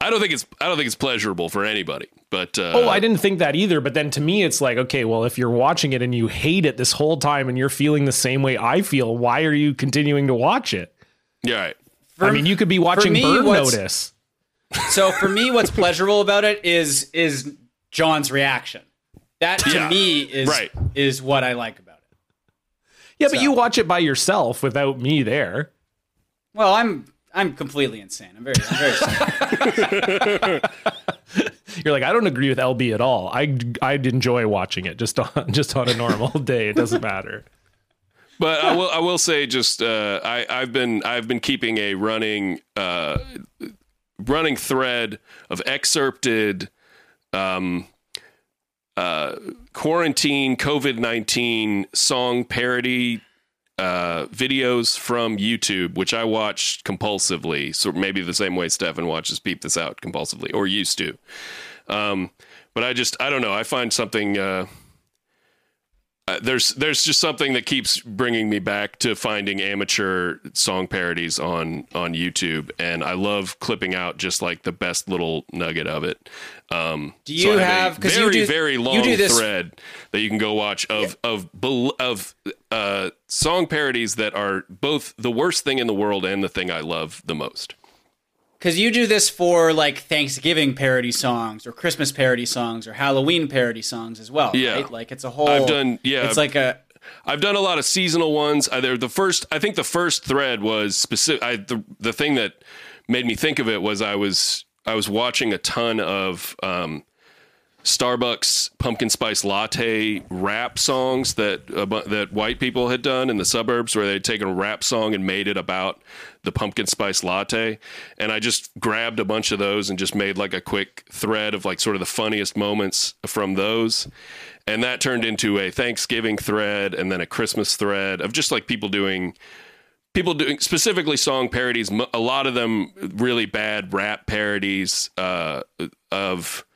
I don't think it's I don't think it's pleasurable for anybody. But uh, oh, I didn't think that either. But then to me, it's like, OK, well, if you're watching it and you hate it this whole time and you're feeling the same way I feel, why are you continuing to watch it? Yeah, right. For, I mean, you could be watching me, Burn Notice. So for me, what's pleasurable about it is is John's reaction. That to yeah, me is right. is what I like about it. Yeah, so. But you watch it by yourself without me there. Well, I'm I'm completely insane. I'm very I'm very insane. You're like, I don't agree with L B at all. I I'd enjoy watching it just on just on a normal day. It doesn't matter. But I will I will say just uh, I I've been I've been keeping a running. Uh, running thread of excerpted um, uh, quarantine COVID nineteen song parody uh, videos from YouTube, which I watched compulsively. So maybe the same way Stefan watches Peep This Out compulsively, or used to. Um, but I just, I don't know. I find something, uh, uh, there's, there's just something that keeps bringing me back to finding amateur song parodies on, on YouTube. And I love clipping out just like the best little nugget of it. Um, do you so I have, have a 'cause very, you do, very long you do this. thread that you can go watch of, yeah. of, of, uh, song parodies that are both the worst thing in the world and the thing I love the most. 'Cause you do this for like Thanksgiving parody songs or Christmas parody songs or Halloween parody songs as well. Yeah. Right? Like it's a whole, I've done, yeah, it's like a, I've done a lot of seasonal ones. Either the first, I think the first thread was specific. I, the, the thing that made me think of it was I was, I was watching a ton of, um, Starbucks pumpkin spice latte rap songs that uh, that white people had done in the suburbs, where they'd taken a rap song and made it about the pumpkin spice latte. And I just grabbed a bunch of those and just made like a quick thread of like sort of the funniest moments from those. And that turned into a Thanksgiving thread and then a Christmas thread of just like people doing people doing specifically song parodies, a lot of them really bad rap parodies uh, of.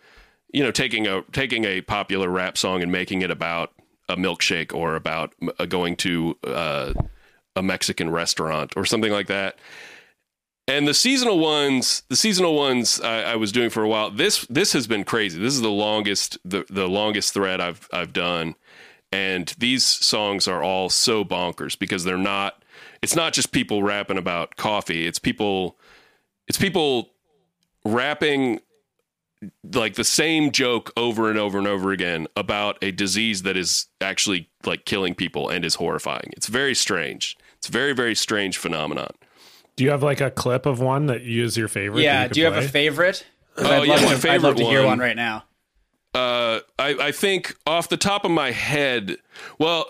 You know, taking a taking a popular rap song and making it about a milkshake or about going to uh, a Mexican restaurant or something like that. And the seasonal ones, the seasonal ones I, I was doing for a while. This this has been crazy. This is the longest the, the longest thread I've I've done, and these songs are all so bonkers because they're not. It's not just people rapping about coffee. It's people. It's people rapping like the same joke over and over and over again about a disease that is actually like killing people and is horrifying. It's very strange. It's a very, very strange phenomenon. Do you have like a clip of one that you is your favorite? Yeah. You do you play? Have a favorite? Oh, I'd yeah, love my to, favorite I'd love to hear one, one right now. Uh, I, I think off the top of my head, well,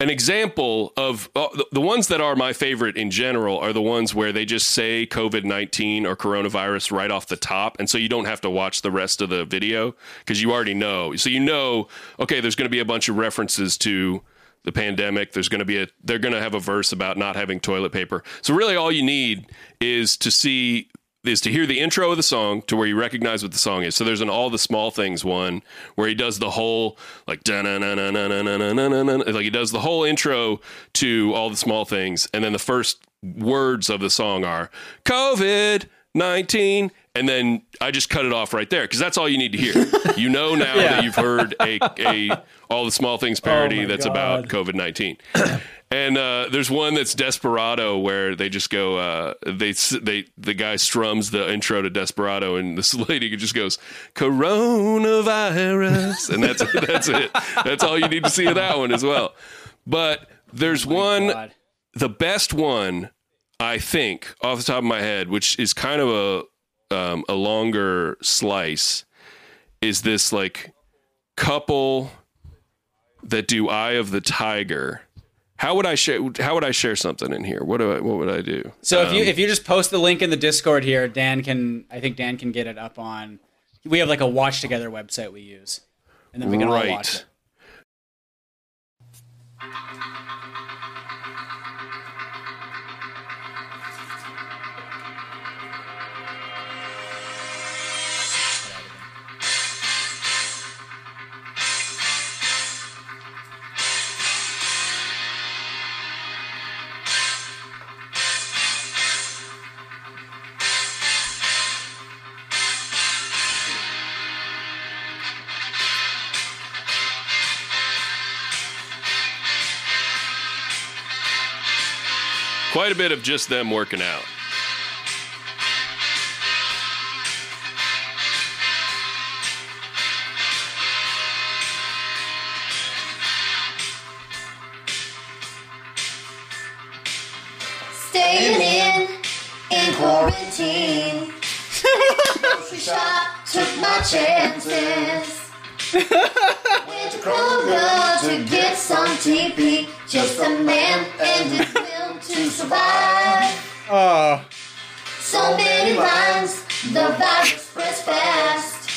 an example of uh, the, the ones that are my favorite in general are the ones where they just say COVID nineteen or coronavirus right off the top. And so you don't have to watch the rest of the video because you already know. So, you know, OK, there's going to be a bunch of references to the pandemic. There's going to be a they're going to have a verse about not having toilet paper. So really all you need is to see is to hear the intro of the song to where you recognize what the song is. So there's an All the Small Things one where he does the whole like na na na na na na na na na like he does the whole intro to All the Small Things. And then the first words of the song are COVID nineteen. And then I just cut it off right there because that's all you need to hear. You know now yeah. that you've heard a, a All the Small Things parody oh that's God. about COVID nineteen. And uh, there's one that's Desperado where they just go, uh, they they the guy strums the intro to Desperado, and this lady just goes coronavirus, and that's that's it. That's all you need to see of that one as well. But there's oh one, God. the best one, I think, off the top of my head, which is kind of a Um, a longer slice, is this like couple that do Eye of the Tiger. How would I share? How would I share something in here? What do I? What would I do? So um, if you if you just post the link in the Discord here, Dan can. I think Dan can get it up on. We have like a watch together website we use, and then we can right. all watch it. Quite a bit of just them working out. Staying in, in quarantine. Shop, took my chances. Went to Kroger to get some T P. Just a man and his will to survive. Oh. So many lines, the virus spreads fast.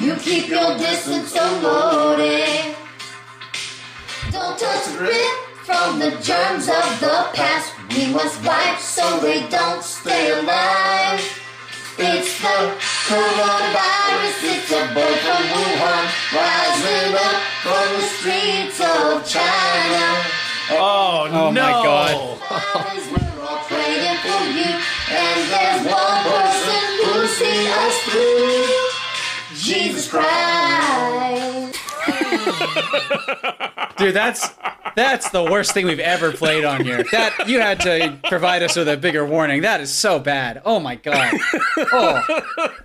You keep your distance, don't load it. Don't touch the grip from the germs of the past. We must wipe so they don't stay alive. It's the coronavirus, it's a boy from Wuhan, rising up from the streets of China. Oh, oh no. My God. We're all praying for you, and there's one person who'll see us through. Jesus Christ. Dude, that's that's the worst thing we've ever played on here. That you had to provide us with a bigger warning. That is so bad. Oh my God. Oh.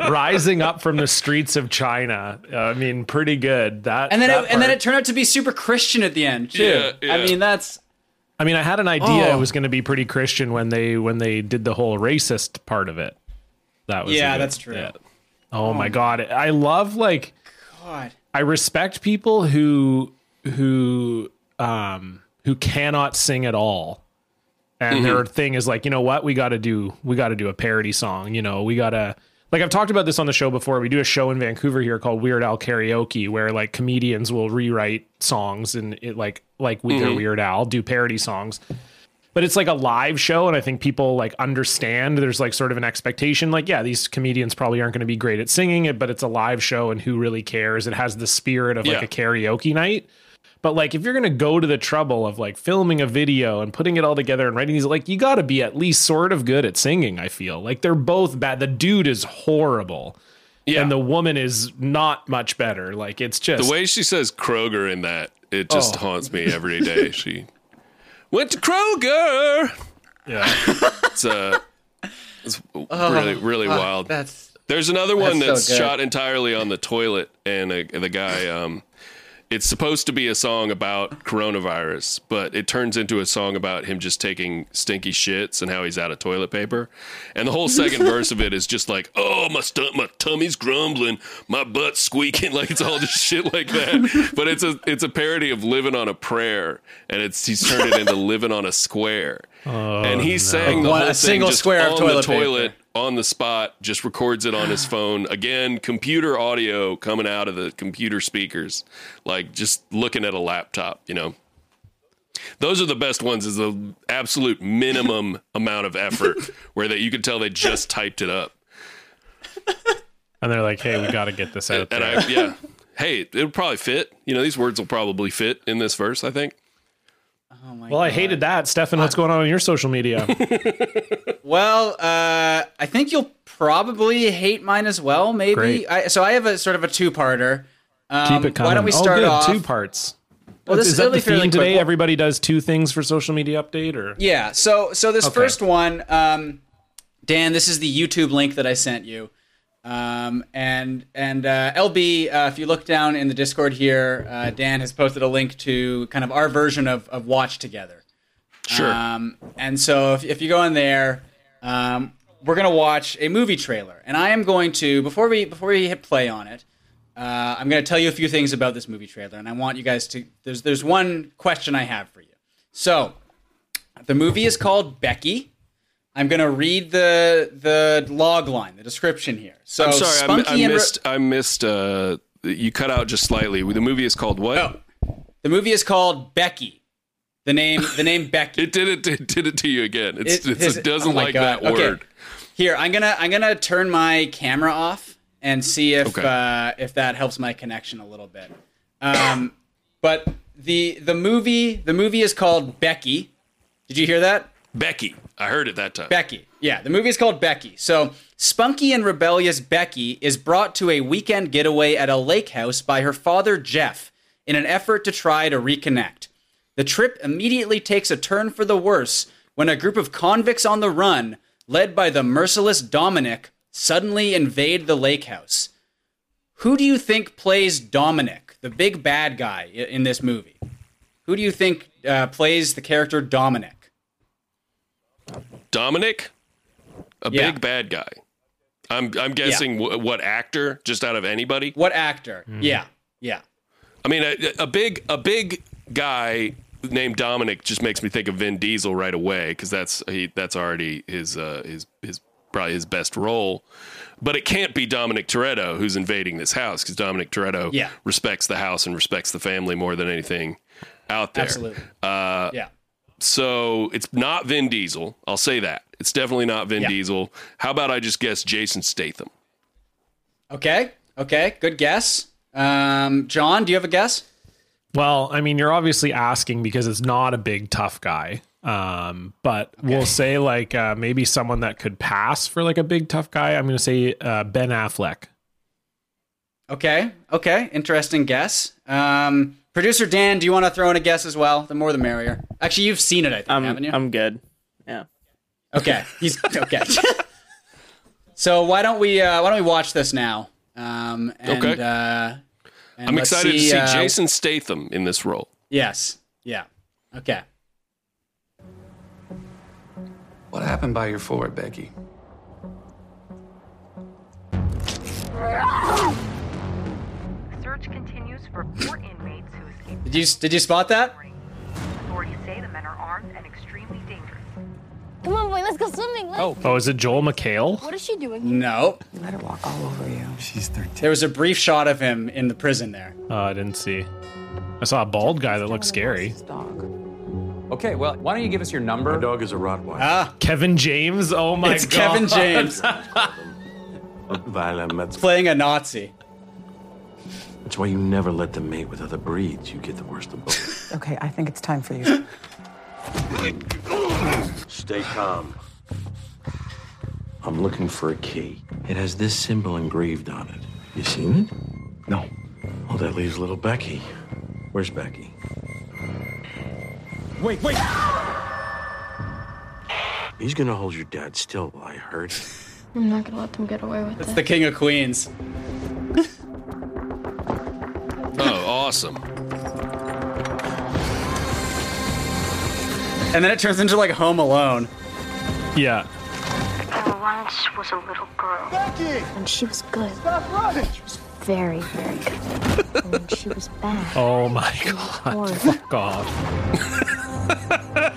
Rising up from the streets of China. Uh, I mean, pretty good. That and then that it, and then it turned out to be super Christian at the end too. Yeah, yeah. I mean, that's. I mean, I had an idea oh. it was going to be pretty Christian when they when they did the whole racist part of it. That was yeah, good, that's true. Yeah. Oh, oh my God, I love like. God. I respect people who who um, who cannot sing at all, and mm-hmm. their thing is like, you know what, we got to do we got to do a parody song. You know, we got to like I've talked about this on the show before. We do a show in Vancouver here called Weird Al Karaoke, where like comedians will rewrite songs and it like like with mm-hmm. their Weird Al do parody songs. but it's like a live show. And I think people like understand there's like sort of an expectation, like, yeah, these comedians probably aren't going to be great at singing it, but it's a live show and who really cares? It has the spirit of yeah. like a karaoke night. But like, if you're going to go to the trouble of like filming a video and putting it all together and writing these, like, you got to be at least sort of good at singing. I feel like they're both bad. The dude is horrible. Yeah. And the woman is not much better. Like, it's just the way she says Kroger in that. It just oh. haunts me every day. She went to Kroger. Yeah. It's uh, it's oh, really, really oh, wild. That's, There's another that's one that's so shot entirely on the toilet. And a, the guy, um, it's supposed to be a song about coronavirus, but it turns into a song about him just taking stinky shits and how he's out of toilet paper. And the whole second verse of it is just like, oh, my stomach, my tummy's grumbling, my butt's squeaking. Like, it's all just shit like that. But it's a it's a parody of Living on a Prayer, and it's he's turned it into Living on a Square. Oh, and he sang no. the whole a single thing just square on of toilet the toilet paper. On the spot, just records it on his phone. Again, computer audio coming out of the computer speakers, like just looking at a laptop, you know. Those are the best ones, is the absolute minimum amount of effort where that you could tell they just typed it up. And they're like, hey, we got to get this out and, there. And I, yeah. Hey, it'll probably fit. You know, these words will probably fit in this verse, I think. Oh my well, God. I hated that. Stefan, what's going on on your social media? Well, uh, I think you'll probably hate mine as well, maybe. I, so I have a sort of a two-parter. Um, Keep it coming. Why don't we start oh, good. off... two parts. Well, this is, is that really the theme fairly today? Quick. Everybody does two things for social media update? Or Yeah, so so this okay. first one, um, Dan, this is the YouTube link that I sent you. Um, and and uh, L B, uh, if you look down in the Discord here, uh, Dan has posted a link to kind of our version of, of Watch Together. Sure. Um, and so if, if you go in there, um, we're going to watch a movie trailer. And I am going to, before we before we hit play on it, uh, I'm going to tell you a few things about this movie trailer. And I want you guys to, there's, there's one question I have for you. So the movie is called Becky. I'm going to read the the log line, the description here. So I'm sorry, Spunky I, m- I missed, Ro- I missed uh, you cut out just slightly. The movie is called what? Oh, the movie is called Becky. The name the name Becky. It did it, it did it to you again. It's, it, it's, his, it doesn't oh like God. that word. Okay. Here, I'm going to I'm going to turn my camera off and see if okay. uh, if that helps my connection a little bit. Um, but the the movie the movie is called Becky. Did you hear that? Becky. I heard it that time. Becky. Yeah, the movie is called Becky. So, spunky and rebellious Becky is brought to a weekend getaway at a lake house by her father, Jeff, in an effort to try to reconnect. The trip immediately takes a turn for the worse when a group of convicts on the run, led by the merciless Dominic, suddenly invade the lake house. Who do you think plays Dominic, the big bad guy in this movie? Who do you think uh, plays the character Dominic? Dominic, a yeah. big bad guy. I'm I'm guessing yeah. w- what actor? Just out of anybody? What actor? Mm. Yeah, yeah. I mean, a, a big a big guy named Dominic just makes me think of Vin Diesel right away because that's he that's already his uh, his his probably his best role. But it can't be Dominic Toretto who's invading this house because Dominic Toretto yeah. respects the house and respects the family more than anything out there. Absolutely. Uh, yeah. So it's not Vin Diesel. I'll say that. It's definitely not Vin yeah. Diesel. How about I just guess Jason Statham? Okay. Okay. Good guess. Um, John, do you have a guess? Well, I mean, you're obviously asking because it's not a big, tough guy. Um, but okay. we'll say like uh, maybe someone that could pass for like a big, tough guy. I'm going to say uh, Ben Affleck. Okay. Okay. Interesting guess. Um Producer Dan, do you want to throw in a guess as well? The more the merrier. Actually, you've seen it, I think, um, haven't you? I'm good. Yeah. Okay. He's okay. So why don't we uh, why don't we watch this now? Um, and, okay. Uh, and I'm excited see, to see uh, Jason Statham in this role. Yes. Yeah. Okay. What happened by your forehead, Becky? The search continues for four inmates. Did you did you spot that? Authorities say the men are armed and extremely dangerous. Come on, boy, let's go swimming. Let's... Oh, oh, is it Joel McHale? What is she doing here? No. You let her walk all over you. She's thirteen. There was a brief shot of him in the prison there. Oh, I didn't see. I saw a bald guy that looked scary. Dog. Okay, well, why don't you give us your number? My dog is a Rottweiler. Ah, Kevin James? Oh, my it's God. It's Kevin James. Playing a Nazi. That's why you never let them mate with other breeds. You get the worst of both. Okay, I think it's time for you. Stay calm. I'm looking for a key. It has this symbol engraved on it. You seen it? No. Well, that leaves little Becky. Where's Becky? Wait, wait! He's gonna hold your dad still, I heard. I'm not gonna let them get away with it. That's the King of Queens. Oh, awesome. And then it turns into, like, Home Alone. Yeah. There once was a little girl. Becky! And she was good. Stop running! She was very, very good. And when she was bad. Oh, my God. Fuck off. What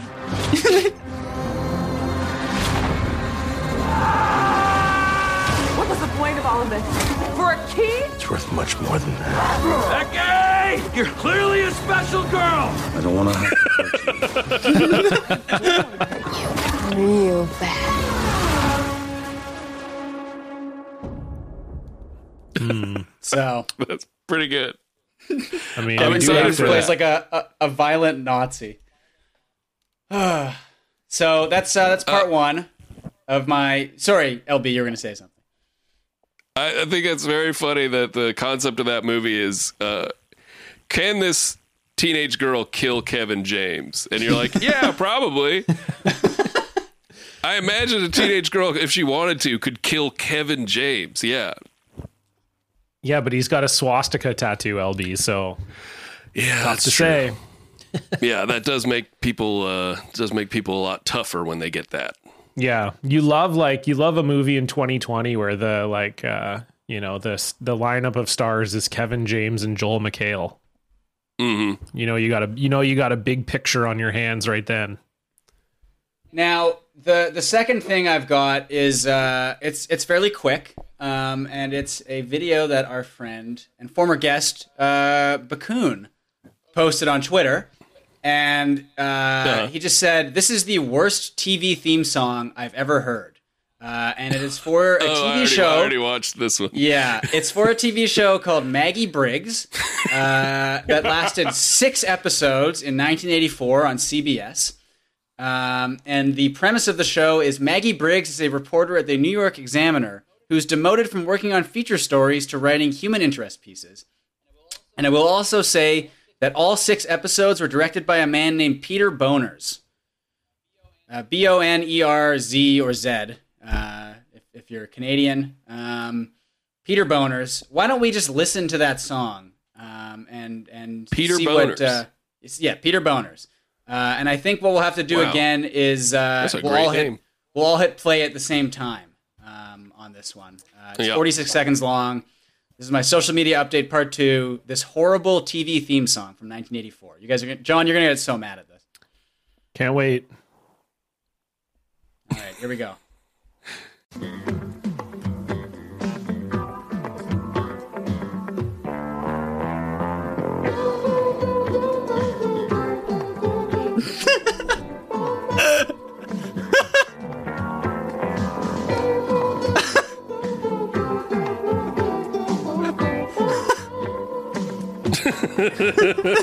was the point of all of this? For a key? It's worth much more than that. Becky! You're clearly a special girl! I don't want to hurt you. Real bad. Mm. So. That's pretty good. I mean, Kevin James plays like a, a, a violent Nazi. Uh, so that's, uh, that's part uh, one. Of my... Sorry, L B, you were going to say something. I, I think it's very funny that the concept of that movie is, uh, can this teenage girl kill Kevin James? And you're like, yeah, probably. I imagine a teenage girl, if she wanted to, could kill Kevin James, yeah. Yeah, but he's got a swastika tattoo, L B, so... Yeah, that's to true. Say. Yeah, that does make people uh, does make people a lot tougher when they get that. Yeah, you love like you love a movie in twenty twenty where the like, uh, you know, the, the lineup of stars is Kevin James and Joel McHale. Mm-hmm. You know, you got a you know, you got a big picture on your hands right then. Now, the the second thing I've got is uh, it's it's fairly quick. Um, and it's a video that our friend and former guest, uh, Bakun, posted on Twitter. And uh, uh-huh. he just said, "This is the worst T V theme song I've ever heard." Uh, and it is for a oh, T V I already, show. I already watched this one. Yeah, it's for a T V show called Maggie Briggs uh, that lasted six episodes in nineteen eighty-four on C B S. Um, and the premise of the show is Maggie Briggs is a reporter at the New York Examiner who's demoted from working on feature stories to writing human interest pieces. And I will also say... that all six episodes were directed by a man named Peter Boners. Uh, B O N E R Z or Z, uh, if, if you're Canadian. Um, Peter Boners. Why don't we just listen to that song? Um, and and Peter see Boners. What, uh, yeah, Peter Boners. Uh, and I think what we'll have to do wow. again is uh, we'll, all hit, we'll all hit play at the same time um, on this one. Uh, it's yep. forty-six seconds long. This is my social media update, part two. This horrible T V theme song from nineteen eighty-four. You guys are gonna, John, you're gonna get so mad at this. Can't wait. All right, here we go.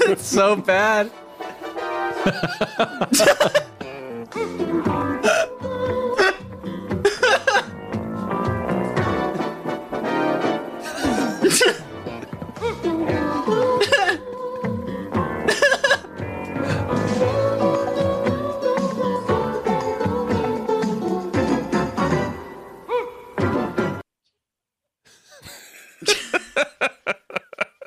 It's so bad.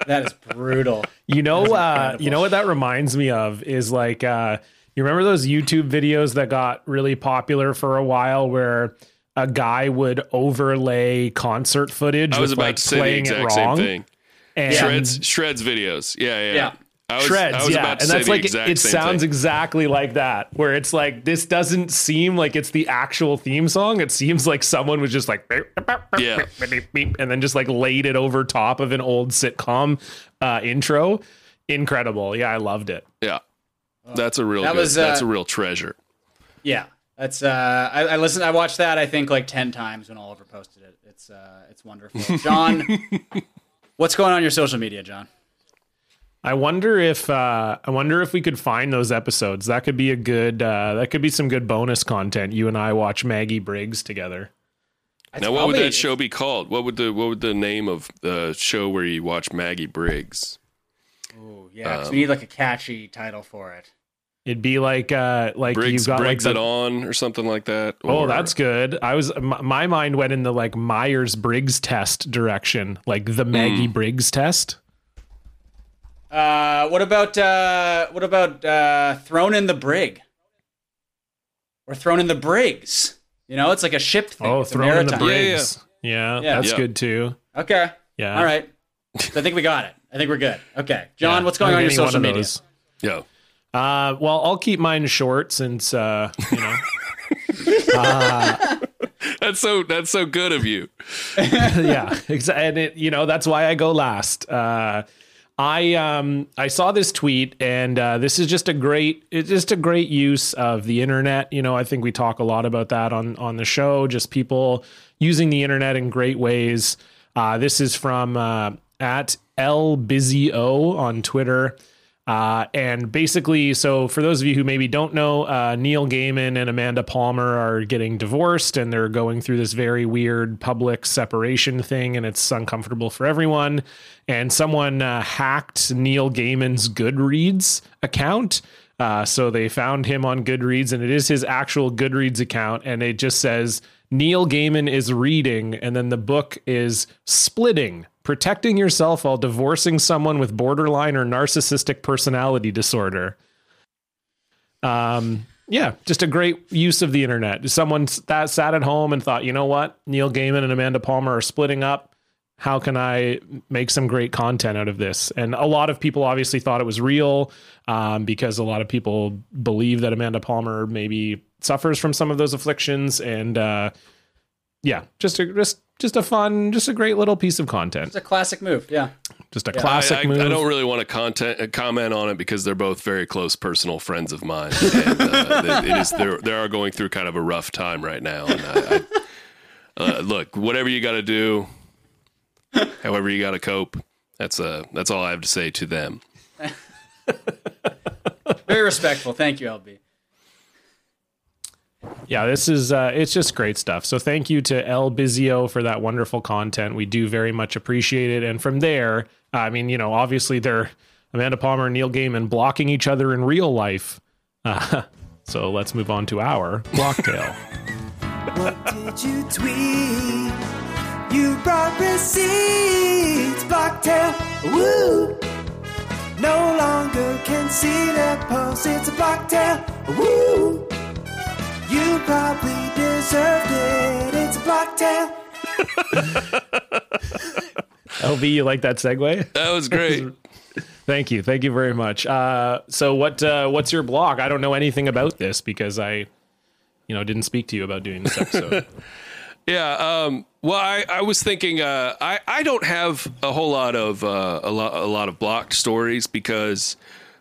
That is brutal. You know, uh, you know what that reminds me of is like, uh, you remember those YouTube videos that got really popular for a while where a guy would overlay concert footage. I was with, about like, to say playing the exact same thing. And Shreds, Shreds videos. Yeah, yeah. yeah. I was, Shreds, I was yeah. about to and say that's the like, exact it, it same sounds thing. Exactly like that, where it's like, this doesn't seem like it's the actual theme song. It seems like someone was just like, yeah. and then just like laid it over top of an old sitcom uh, intro. Incredible. Yeah. I loved it. Yeah. That's a real. That good, was, uh, that's a real treasure. Yeah, that's. Uh, I, I listened. I watched that. I think like ten times when Oliver posted it. It's. Uh, it's wonderful. John, what's going on in your social media, John? I wonder if uh, I wonder if we could find those episodes. That could be a good. Uh, that could be some good bonus content. You and I watch Maggie Briggs together. That's now, what probably, would that show be called? What would the What would the name of the show where you watch Maggie Briggs? Oh yeah, um, so we need like a catchy title for it. It'd be like uh, like Briggs, you got Briggs like the, it on or something like that. Or, oh, that's good. I was my, my mind went in the like Myers-Briggs test direction, like the Maggie mm. Briggs test. Uh, what about uh, what about uh, thrown in the brig? Or thrown in the Briggs? You know, it's like a ship thing. Oh, it's thrown in the Briggs. Yeah, yeah. yeah, yeah. that's yeah. good too. Okay. Yeah. All right. So I think we got it. I think we're good. Okay, John, yeah. what's going on in your social media? Yo. Uh, well, I'll keep mine short since uh, you know. uh, that's so that's so good of you. yeah, and it, you know that's why I go last. Uh, I um I saw this tweet, and uh, this is just a great it's just a great use of the internet. You know, I think we talk a lot about that on on the show. Just people using the internet in great ways. Uh, this is from uh, at LBusyO on Twitter, uh, and basically, so for those of you who maybe don't know, uh, Neil Gaiman and Amanda Palmer are getting divorced, and they're going through this very weird public separation thing, and it's uncomfortable for everyone. And someone uh, hacked Neil Gaiman's Goodreads account. Uh, so they found him on Goodreads, and it is his actual Goodreads account. And it just says Neil Gaiman is reading. And then the book is Splitting, Protecting Yourself While Divorcing Someone with Borderline or Narcissistic Personality Disorder. Um, yeah, just a great use of the internet. Someone that sat at home and thought, you know what? Neil Gaiman and Amanda Palmer are splitting up. How can I make some great content out of this? And a lot of people obviously thought it was real um, because a lot of people believe that Amanda Palmer maybe suffers from some of those afflictions. And uh, yeah, just a, just just a fun, just a great little piece of content. It's a classic move. Yeah, just a yeah. classic I, I, move. I don't really want to content, uh, comment on it because they're both very close personal friends of mine. And, uh, it is, they're, they are going through kind of a rough time right now. And I, I, uh, look, whatever you got to do, however you got to cope, that's uh, that's all I have to say to them. Very respectful. Thank you, L B. Yeah, this is uh, it's just great stuff. So thank you to LBusyO for that wonderful content. We do very much appreciate it. And from there, I mean, you know, obviously they're Amanda Palmer and Neil Gaiman blocking each other in real life. Uh, so let's move on to our Blocktail. What did you tweet? You brought receipts, Blocktail, woo! No longer can see that post, it's a Blocktail, woo! You probably deserved it, it's a Blocktail. L B, you like that segue? That was great. Thank you, thank you very much. Uh, so what? Uh, what's your blog? I don't know anything about this because I, you know, didn't speak to you about doing this episode. Yeah. Um, well, I, I was thinking uh, I, I don't have a whole lot of uh, a lot a lot of blocked stories because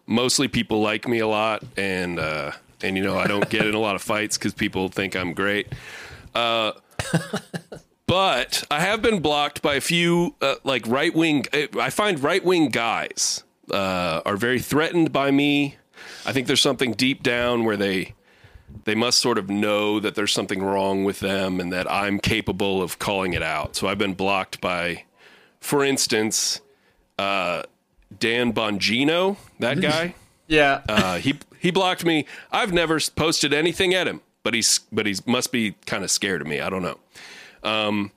mostly people like me a lot. And, uh, and you know, I don't get in a lot of fights because people think I'm great. Uh, but I have been blocked by a few uh, like right wing. I find right wing guys uh, are very threatened by me. I think there's something deep down where they. They must sort of know that there's something wrong with them and that I'm capable of calling it out. So I've been blocked by, for instance, uh, Dan Bongino, that guy. yeah. Uh, he, he blocked me. I've never posted anything at him, but he's, but he's must be kind of scared of me. I don't know. Um,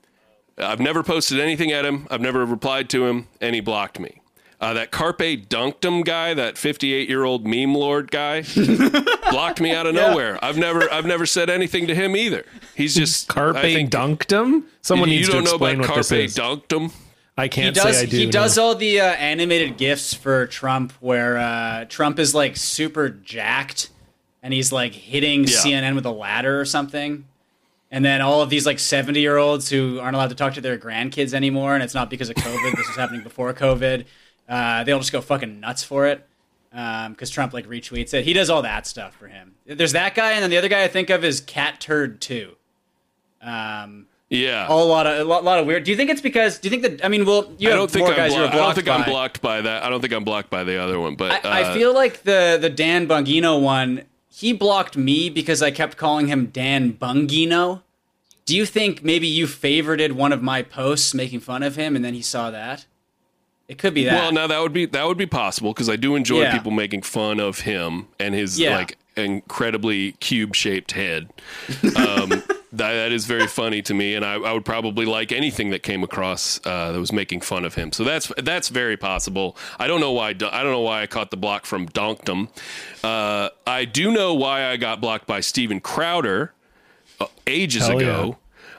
I've never posted anything at him. I've never replied to him, and he blocked me. Uh, that Carpe Donktum guy, that fifty-eight-year-old meme lord guy, blocked me out of yeah. nowhere. I've never, I've never said anything to him either. He's just Carpe Donktum. Someone you, needs you to explain what this is. You don't know about Carpe Donktum? I can't does, say I do. He know. does all the uh, animated GIFs for Trump, where uh, Trump is like super jacked, and he's like hitting yeah. C N N with a ladder or something. And then all of these like seventy-year-olds who aren't allowed to talk to their grandkids anymore, and it's not because of COVID. This was happening before COVID. Uh, they'll just go fucking nuts for it. Um, because Trump like retweets it. He does all that stuff for him. There's that guy, and then the other guy I think of is Cat Turd Two. Um, yeah, a lot of a lot, lot of weird. Do you think it's because? Do you think that? I mean, well, you I don't have think more I'm guys blo- who are blocked. I don't think by. I'm blocked by that. I don't think I'm blocked by the other one. But I, uh, I feel like the the Dan Bongino one. He blocked me because I kept calling him Dan Bongino. Do you think maybe you favorited one of my posts making fun of him, and then he saw that? It could be that. Well, now that would be that would be possible because I do enjoy yeah. people making fun of him and his yeah. like incredibly cube-shaped head. Um, that, that is very funny to me, and I, I would probably like anything that came across uh, that was making fun of him. So that's that's very possible. I don't know why I don't know why I caught the block from Donktum. Uh, I do know why I got blocked by Stephen Crowder uh, ages Hell ago. Yeah.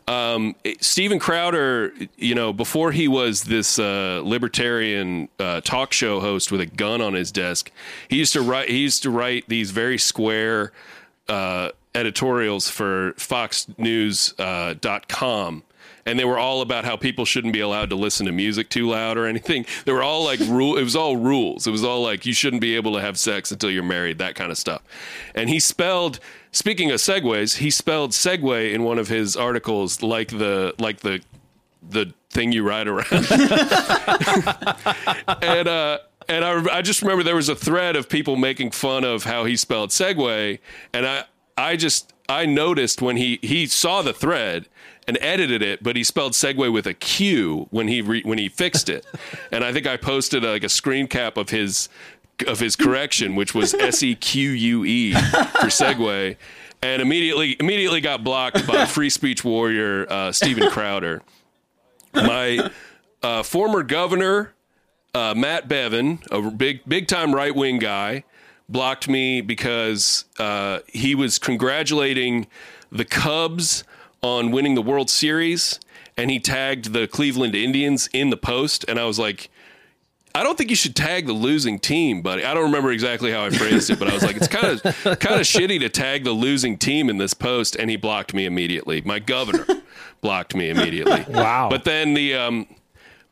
Um, Stephen Crowder, you know, before he was this uh, libertarian uh, talk show host with a gun on his desk, he used to write. He used to write these very square uh, editorials for Fox News dot com. Uh, And they were all about how people shouldn't be allowed to listen to music too loud or anything. They were all like rule. It was all rules. It was all like you shouldn't be able to have sex until you're married, that kind of stuff. And he spelled, speaking of segues, he spelled segue in one of his articles like the like the the thing you ride around. and uh, and I I just remember there was a thread of people making fun of how he spelled segue, and I I just I noticed when he he saw the thread. And edited it, but he spelled segue with a Q when he re- when he fixed it, and I think I posted a, like a screen cap of his of his correction, which was S E Q U E for segue, and immediately immediately got blocked by free speech warrior uh, Stephen Crowder, my uh, former governor uh, Matt Bevin, a big big time right wing guy, blocked me because uh, he was congratulating the Cubs on winning the World Series, and he tagged the Cleveland Indians in the post, and I was like, I don't think you should tag the losing team, buddy. I don't remember exactly how I phrased it, but I was like, it's kind of kind of shitty to tag the losing team in this post, and he blocked me immediately. My governor blocked me immediately. Wow. But then the um,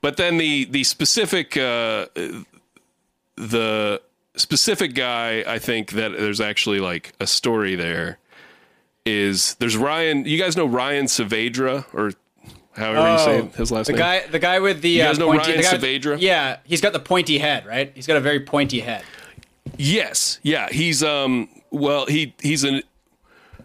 but then the the specific uh, the specific guy, I think that there's actually like a story there. Is there's Ryan? You guys know Ryan Saavedra, or however oh, you say his last the name. The guy, the guy with the you guys uh, know pointy, Ryan Saavedra. Yeah, he's got the pointy head, right? He's got a very pointy head. Yes, yeah, he's um, well, he he's an,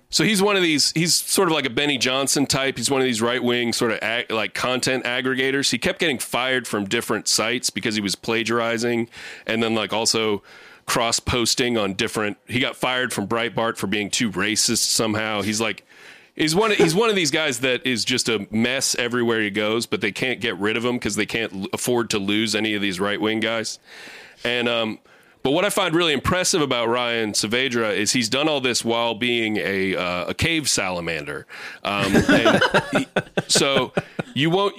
so he's one of these. He's sort of like a Benny Johnson type. He's one of these right wing sort of ag, like content aggregators. He kept getting fired from different sites because he was plagiarizing, and then like also. Cross posting on different. He got fired from Breitbart for being too racist somehow. He's like, he's one. Of, he's one of these guys that is just a mess everywhere he goes, but they can't get rid of him because they can't afford to lose any of these right wing guys. And um, but what I find really impressive about Ryan Saavedra is he's done all this while being a uh, a cave salamander. Um, and he, so you won't.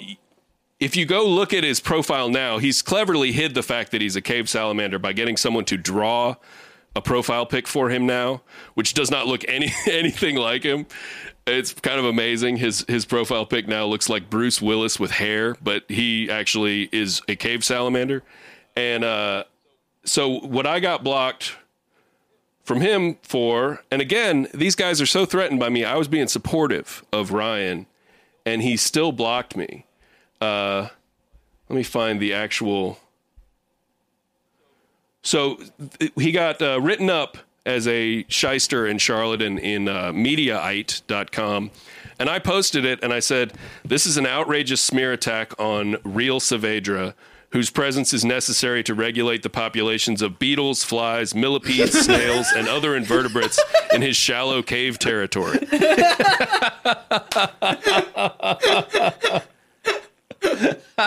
If you go look at his profile now, he's cleverly hid the fact that he's a cave salamander by getting someone to draw a profile pic for him now, which does not look any anything like him. It's kind of amazing. His his profile pic now looks like Bruce Willis with hair, but he actually is a cave salamander. And uh, so what I got blocked from him for, and again, these guys are so threatened by me. I was being supportive of Ryan, and he still blocked me. Uh, let me find the actual. So th- he got uh, written up as a shyster and charlatan in uh, mediaite dot com. And I posted it and I said, this is an outrageous smear attack on real Saavedra, whose presence is necessary to regulate the populations of beetles, flies, millipedes, snails, and other invertebrates in his shallow cave territory.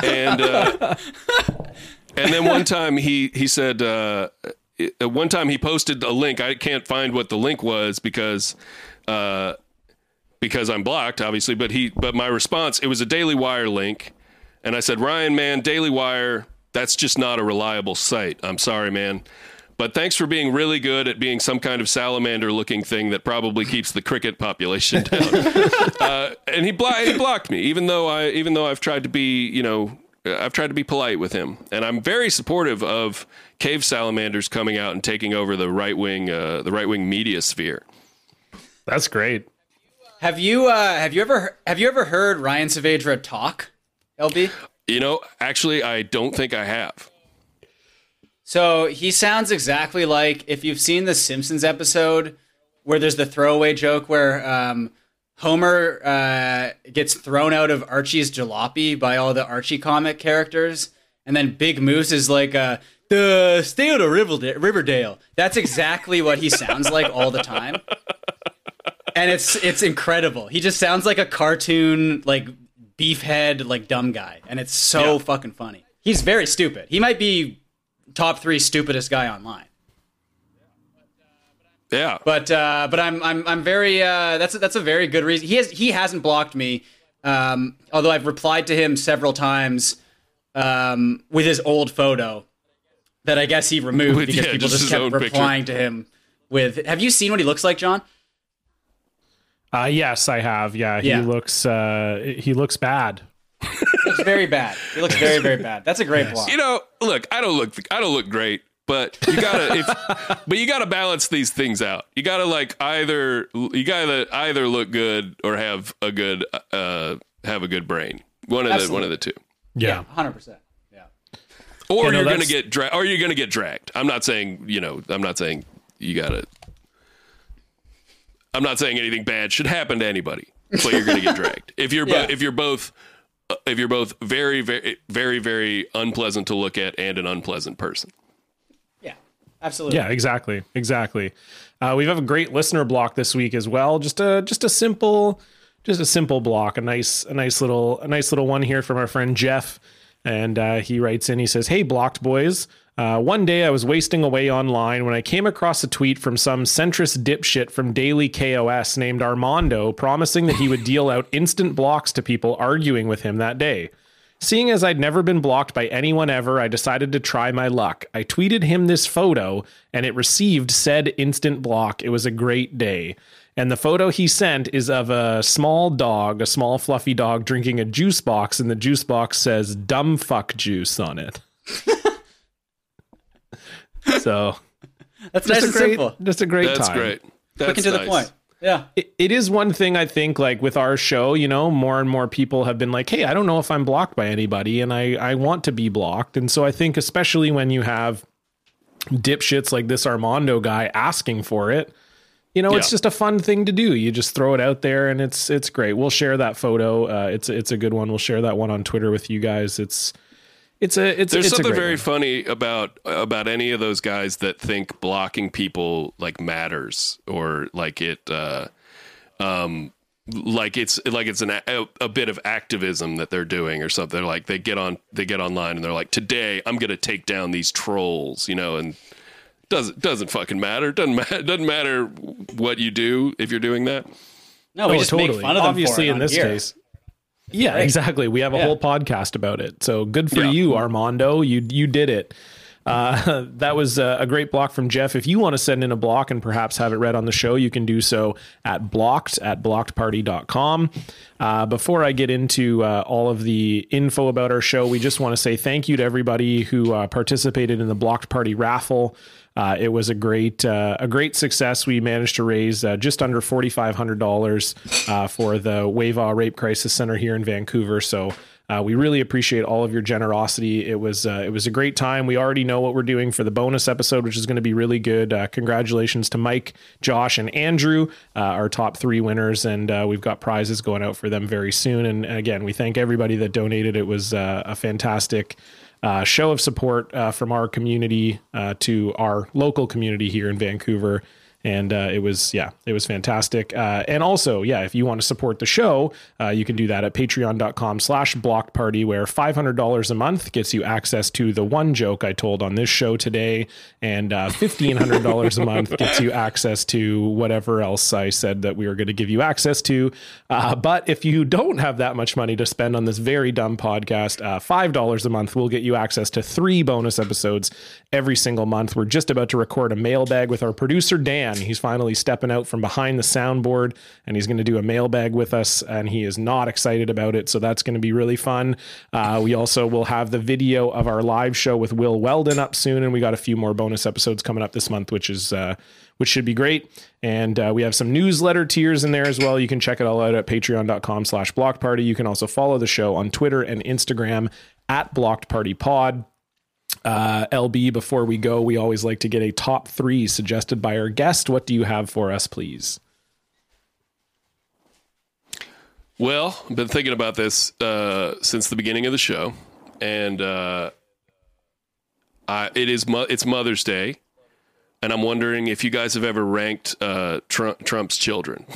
and uh, and then one time he he said uh, one time he posted a link. I can't find what the link was because uh, because I'm blocked, obviously. But he but my response, it was a Daily Wire link, and I said, Ryan, man, Daily Wire, that's just not a reliable site. I'm sorry, man. But thanks for being really good at being some kind of salamander-looking thing that probably keeps the cricket population down. uh, and he, blo- he blocked me, even though I, even though I've tried to be, you know, I've tried to be polite with him, and I'm very supportive of cave salamanders coming out and taking over the right wing, uh, the right wing media sphere. That's great. Have you uh, have you ever have you ever heard Ryan Saavedra talk, L B? You know, actually, I don't think I have. So he sounds exactly like, if you've seen the Simpsons episode where there's the throwaway joke where um, Homer uh, gets thrown out of Archie's Jalopy by all the Archie comic characters, and then Big Moose is like, uh, "Duh, stay out of Riverdale." That's exactly what he sounds like all the time. And it's it's incredible. He just sounds like a cartoon, like beefhead, like dumb guy, and it's so yeah. fucking funny. He's very stupid. He might be top three stupidest guy online. Yeah, but uh, but I'm I'm I'm very uh, that's a, that's a very good reason. He has he hasn't blocked me, um, although I've replied to him several times um, with his old photo that I guess he removed with, because yeah, people just, just kept replying picture. to him with. Have you seen what he looks like, John? Uh, yes, I have. Yeah, he yeah. looks uh, he looks bad. He looks very bad. He looks very, very bad. That's a great yes. block. You know, look, I don't look I don't look great, but you gotta if, but you gotta balance these things out. You gotta like either you gotta either look good or have a good uh, have a good brain. One of Absolutely. the one of the two. Yeah, one hundred percent. Yeah. Or you know, you're that's... gonna get dra- or you're gonna get dragged. I'm not saying you know. I'm not saying you gotta. I'm not saying anything bad should happen to anybody, but you're going to get dragged. If you're, bo- yeah. if you're both, uh, if you're both very, very, very, very unpleasant to look at and an unpleasant person. Yeah, absolutely. Yeah, exactly. Exactly. Uh, we have a great listener block this week as well. Just a, just a simple, just a simple block, a nice, a nice little, a nice little one here from our friend Jeff. And uh, he writes in, he says, "Hey, Blocked Boys. Uh, one day I was wasting away online when I came across a tweet from some centrist dipshit from Daily K O S named Armando promising that he would deal out instant blocks to people arguing with him that day. Seeing as I'd never been blocked by anyone ever, I decided to try my luck. I tweeted him this photo and it received said instant block. It was a great day. And the photo he sent is of a small dog, a small fluffy dog drinking a juice box, and the juice box says dumb fuck juice on it." So that's nice and great, simple. Just a great that's time. Great. That's great. Quick and to nice. the point. Yeah. It, it is one thing I think, like with our show, you know, more and more people have been like, "Hey, I don't know if I'm blocked by anybody and I, I want to be blocked." And so I think, especially when you have dipshits like this Armando guy asking for it, you know, yeah. it's just a fun thing to do. You just throw it out there and it's, it's great. We'll share that photo. Uh, it's, it's a good one. We'll share that one on Twitter with you guys. It's, It's a it's there's it's something a very one. funny about about any of those guys that think blocking people like matters, or like it uh, um like it's like it's an a, a bit of activism that they're doing or something. Like they get on they get online and they're like, "Today I'm gonna take down these trolls," you know, and doesn't doesn't fucking matter. Doesn't matter. Doesn't matter what you do if you're doing that. No, we oh, just totally. make fun of them. Obviously, for it in this here. case. Yeah, right. exactly. We have a yeah. whole podcast about it. So good for yeah. you, Armando. You you did it. Uh, that was a, a great block from Jeff. If you want to send in a block and perhaps have it read on the show, you can do so at blocked at blocked party dot com. Uh, before I get into uh, all of the info about our show, we just want to say thank you to everybody who uh, participated in the Blocked Party raffle. Uh, it was a great, uh, a great success. We managed to raise uh, just under four thousand five hundred dollars uh, for the Wawa Rape Crisis Center here in Vancouver. So uh, we really appreciate all of your generosity. It was, uh, it was a great time. We already know what we're doing for the bonus episode, which is going to be really good. Uh, congratulations to Mike, Josh, and Andrew, uh, our top three winners, and uh, we've got prizes going out for them very soon. And, and again, we thank everybody that donated. It was uh, a fantastic. Uh, show of support uh, from our community uh, to our local community here in Vancouver. And uh, it was, yeah, it was fantastic. Uh, and also, yeah, if you want to support the show, uh, you can do that at patreon.com slash blocked party, where five hundred dollars a month gets you access to the one joke I told on this show today. And uh, fifteen hundred dollars a month gets you access to whatever else I said that we were going to give you access to. Uh, but if you don't have that much money to spend on this very dumb podcast, uh, five dollars a month will get you access to three bonus episodes every single month. We're just about to record a mailbag with our producer, Dan, man. He's finally stepping out from behind the soundboard, and he's going to do a mailbag with us, and he is not excited about it. So that's going to be really fun. Uh, we also will have the video of our live show with Will Weldon up soon, and we got a few more bonus episodes coming up this month, which is uh, which should be great. And uh, we have some newsletter tiers in there as well. You can check it all out at patreon.com slash blocked party. You can also follow the show on Twitter and Instagram at Blocked Party Pod. Uh, L B, before we go, we always like to get a top three suggested by our guest. What do you have for us, please? Well, I've been thinking about this uh, since the beginning of the show, and uh, I, it is mo- it's Mother's Day, and I'm wondering if you guys have ever ranked uh, Trump, Trump's children.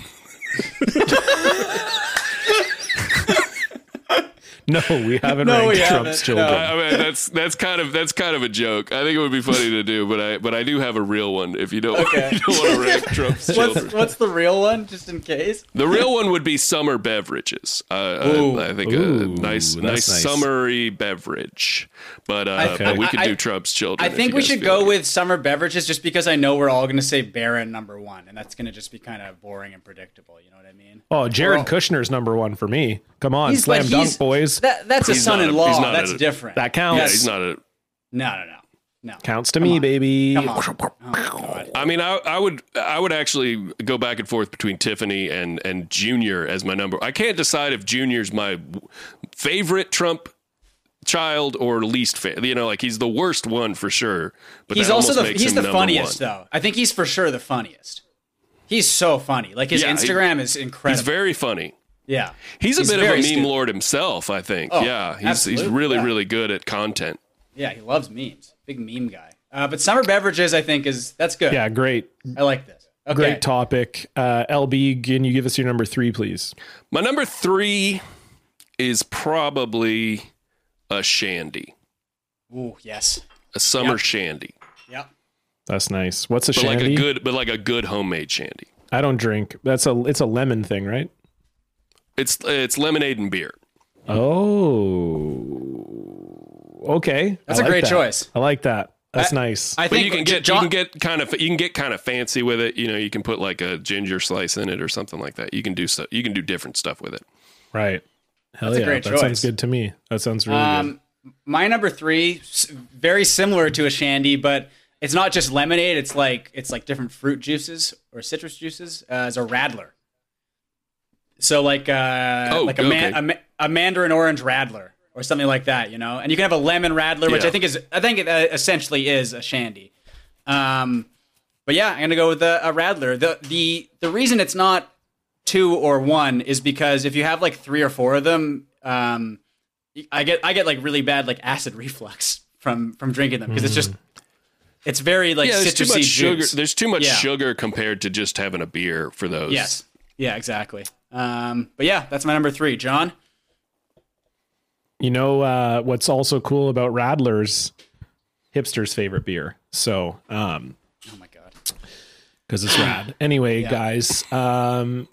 No, we haven't no, ranked we Trump's haven't. children. No. I mean, that's that's kind of that's kind of a joke. I think it would be funny to do, but I but I do have a real one. If you don't, okay. you don't want to rank Trump's what's, children. What's the real one, just in case? The real one would be summer beverages. Uh, I, I think Ooh, a nice, nice, nice summery beverage. But, uh, okay. but we could I, do Trump's children. I think we should go like. with summer beverages, just because I know we're all going to say Barron number one, and that's going to just be kind of boring and predictable. You know what I mean? Oh, Jared all... Kushner's number one for me. Come on, he's, slam dunk, boys. That, that's he's a son-in-law. A, that's a, different. That counts. Yeah, he's not a. No, no, no, no. Counts to Come me, on. baby. Come on. Oh, I mean, I, I would, I would actually go back and forth between Tiffany and and Junior as my number. I can't decide if Junior's my favorite Trump child or least favorite. You know, like he's the worst one for sure. But he's also the he's the funniest one. though. I think he's for sure the funniest. He's so funny. Like his yeah, Instagram he, is incredible. He's very funny. Yeah, he's a he's bit of a meme stupid. lord himself, I think. Oh, yeah, he's he's really, yeah. really good at content. Yeah, he loves memes. Big meme guy. Uh, but summer beverages, I think, is that's good. Yeah, great. I like this. Okay. Great topic. Uh, L B, can you give us your number three, please? My number three is probably a shandy. Ooh, yes. A summer yep. shandy. Yep. That's nice. What's a but shandy? Like a good, but like a good homemade shandy. I don't drink. That's a. It's a lemon thing, right? It's it's lemonade and beer. Oh, okay. That's I a like great that. choice. I like that. That's I, nice. I but think you can get John, you can get kind of you can get kind of fancy with it. You know, you can put like a ginger slice in it or something like that. You can do so. You can do different stuff with it. Right. Hell That's yeah. A great that choice. sounds good to me. That sounds really um, good. My number three, very similar to a shandy, but it's not just lemonade. It's like it's like different fruit juices or citrus juices. Uh, it's a radler. So like uh, oh, like a, okay. man, a, a mandarin orange radler or something like that, you know, and you can have a lemon radler, which yeah. I think is I think it uh, essentially is a shandy. Um, but yeah, I'm going to go with a, a radler. The, the the reason it's not two or one is because if you have like three or four of them, um, I get I get like really bad like acid reflux from from drinking them because mm. it's just it's very like yeah, citrusy too much sugar. Juice. There's too much yeah. sugar compared to just having a beer for those. Yes. Yeah, exactly. Um, but yeah, that's my number three, John. You know, uh, what's also cool about Radlers, hipster's favorite beer. So, um, oh my God, cause it's rad. Anyway, yeah. guys, um,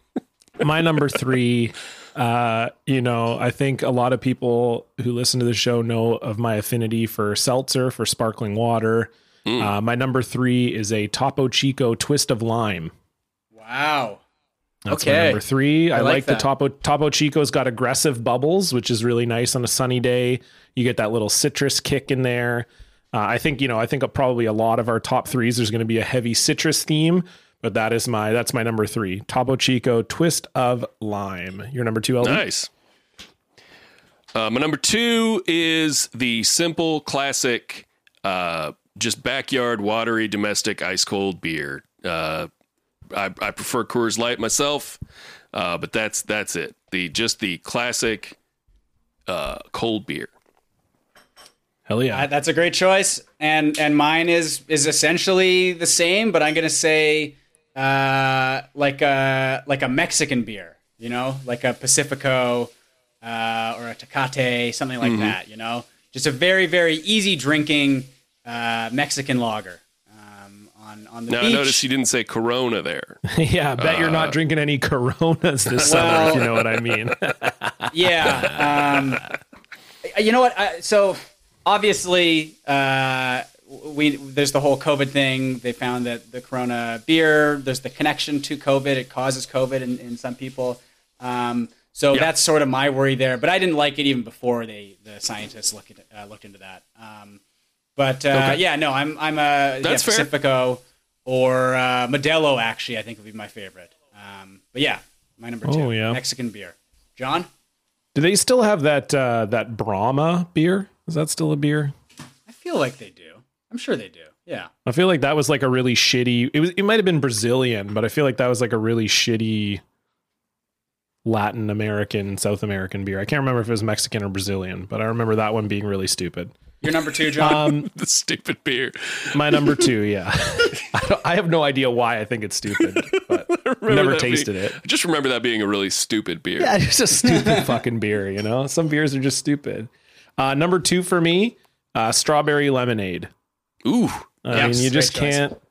my number three, uh, you know, I think a lot of people who listen to the show know of my affinity for seltzer, for sparkling water. Mm. Uh, my number three is a Topo Chico twist of lime. Wow. That's okay. my number three. I, I like, like the Topo Topo Chico's got aggressive bubbles, which is really nice on a sunny day. You get that little citrus kick in there. Uh, I think, you know, I think probably a lot of our top threes, there's going to be a heavy citrus theme, but that is my, that's my number three. Topo Chico, twist of lime. Your number two, L B? Nice. Uh, my number two is the simple classic, uh, just backyard, watery, domestic, ice cold beer. Uh, I, I prefer Coors Light myself, uh, but that's that's it. The just the classic uh, cold beer. Hell yeah, uh, that's a great choice, and and mine is is essentially the same, but I'm gonna say uh, like a like a Mexican beer, you know, like a Pacifico uh, or a Tecate, something like mm-hmm. that, you know, just a very very easy drinking uh, Mexican lager. On the now, beach. I noticed you didn't say Corona there. yeah, I bet uh, you're not drinking any Coronas this well, summer, if you know what I mean. yeah. Um, you know what? I, so, obviously, uh, we there's the whole COVID thing. They found that the Corona beer, there's the connection to COVID. It causes COVID in, in some people. Um, so yeah. that's sort of my worry there. But I didn't like it even before they the scientists looked at, uh, looked into that. Um, but uh, okay. yeah, no, I'm I'm a yeah, Pacifico or uh, Modelo. Actually, I think would be my favorite. Um, but yeah, my number two, oh, yeah. Mexican beer. John, do they still have that uh, that Brahma beer? Is that still a beer? I feel like they do. I'm sure they do. Yeah. I feel like that was like a really shitty, it was, it might've been Brazilian, but I feel like that was like a really shitty Latin American, South American beer. I can't remember if it was Mexican or Brazilian, but I remember that one being really stupid. Your number two, John? Um, the stupid beer. My number two, yeah. I, don't, I have no idea why I think it's stupid, but I've never tasted being, it. I just remember that being a really stupid beer. Yeah, it's a stupid fucking beer, you know? Some beers are just stupid. Uh, number two for me, uh, strawberry lemonade. Ooh. I yeah, mean, you just can't choice.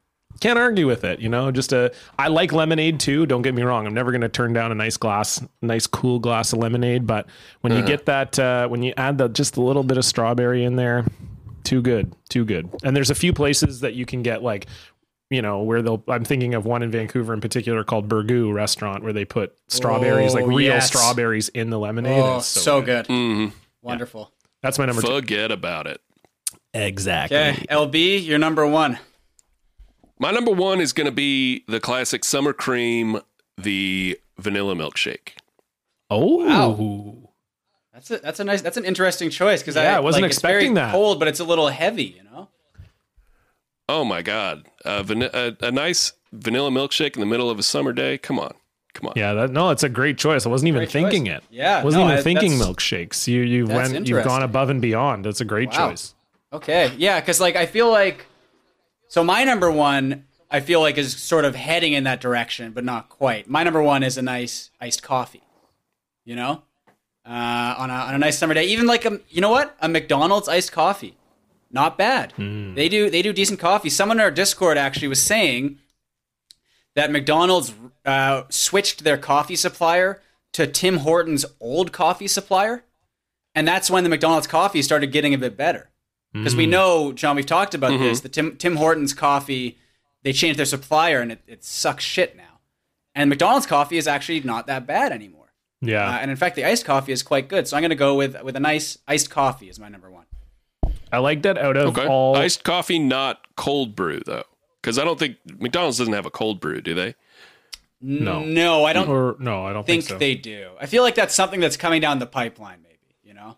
can't argue with it, you know? Just a I like lemonade too, don't get me wrong. I'm never going to turn down a nice glass, nice cool glass of lemonade, but when uh-huh. you get that uh, when you add the just a little bit of strawberry in there, too good, too good. And there's a few places that you can get like, you know, where they'll I'm thinking of one in Vancouver in particular called Burgoo restaurant where they put strawberries, oh, like real yes. strawberries in the lemonade. Oh, so, so good. good. Mm-hmm. Wonderful. Yeah. That's my number Forget two. Forget about it. Exactly. Okay, L B, your number one. My number one is going to be the classic summer cream, the vanilla milkshake. Oh, wow. that's a that's a nice that's an interesting choice because yeah, I, I wasn't like, expecting it's very that. Cold, but it's a little heavy, you know. Oh my God, uh, van- a, a nice vanilla milkshake in the middle of a summer day. Come on. Come on. Yeah, that, no, it's a great choice. I wasn't even great thinking choice. It. Yeah, I wasn't no, even I, thinking milkshakes. You you went you've gone above and beyond. That's a great wow. choice. Okay, yeah, because like I feel like, so my number one I feel like is sort of heading in that direction, but not quite. My number one is a nice iced coffee, you know, uh, on a on a nice summer day. Even like a you know what a McDonald's iced coffee, not bad. Mm. They do they do decent coffee. Someone in our Discord actually was saying that McDonald's uh, switched their coffee supplier to Tim Hortons' old coffee supplier, and that's when the McDonald's coffee started getting a bit better. Because we know, John, we've talked about mm-hmm. this, the Tim Tim Hortons coffee, they changed their supplier and it, it sucks shit now. And McDonald's coffee is actually not that bad anymore. Yeah. Uh, and in fact, the iced coffee is quite good. So I'm going to go with with a nice iced coffee is my number one. I like that out of okay. all... Iced coffee, not cold brew, though. Because I don't think... McDonald's doesn't have a cold brew, do they? No. No, I don't, or, no, I don't think, think so. They do. I feel like that's something that's coming down the pipeline, maybe, you know?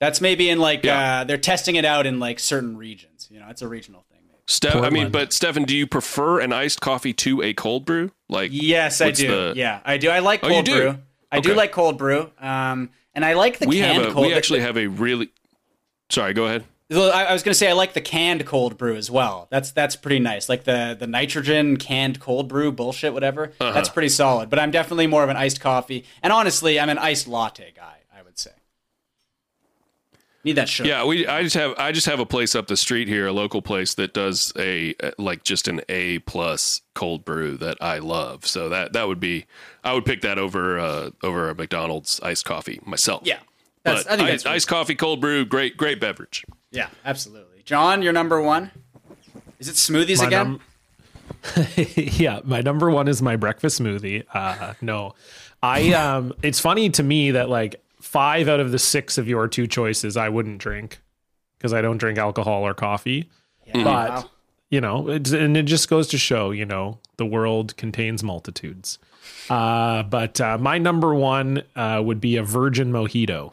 That's maybe in like, yeah. uh, they're testing it out in like certain regions. You know, it's a regional thing. Maybe. Steph, I mean, but Stephen, do you prefer an iced coffee to a cold brew? Like, yes, I do. The... Yeah, I do. I like cold oh, you do? brew. I okay. do like cold brew. Um, and I like the we canned have a, cold brew. We actually have a really, sorry, go ahead. I, I was going to say, I like the canned cold brew as well. That's, that's pretty nice. Like the, the nitrogen canned cold brew bullshit, whatever. Uh-huh. That's pretty solid, but I'm definitely more of an iced coffee. And honestly, I'm an iced latte guy. Need that sugar. Yeah, we. I just have. I just have a place up the street here, a local place that does a like just an A plus cold brew that I love. So that that would be. I would pick that over uh, over a McDonald's iced coffee myself. Yeah, that's, but I think that's I, iced coffee, cold brew, great, great beverage. Yeah, absolutely. John, your number one. Is it smoothies my again? Num- yeah, my number one is my breakfast smoothie. Uh, no, I. Um, it's funny to me that like. Five out of the six of your two choices I wouldn't drink because I don't drink alcohol or coffee. Yeah, but, wow. you know, it, and it just goes to show, you know, the world contains multitudes. Uh, but uh, my number one uh, would be a virgin mojito.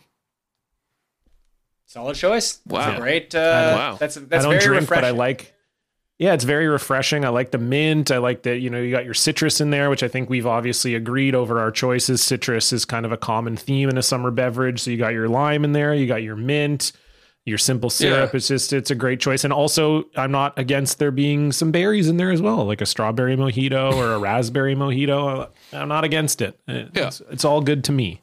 Solid choice. Wow. That's great. Uh, uh, wow. That's, that's I don't very drink, refreshing. But I like. Yeah, it's very refreshing. I like the mint. I like that, you know, you got your citrus in there, which I think we've obviously agreed over our choices. Citrus is kind of a common theme in a summer beverage. So you got your lime in there, you got your mint, your simple syrup. Yeah. It's just, it's a great choice. And also I'm not against there being some berries in there as well, like a strawberry mojito or a raspberry mojito. I'm not against it. It's, yeah. it's all good to me.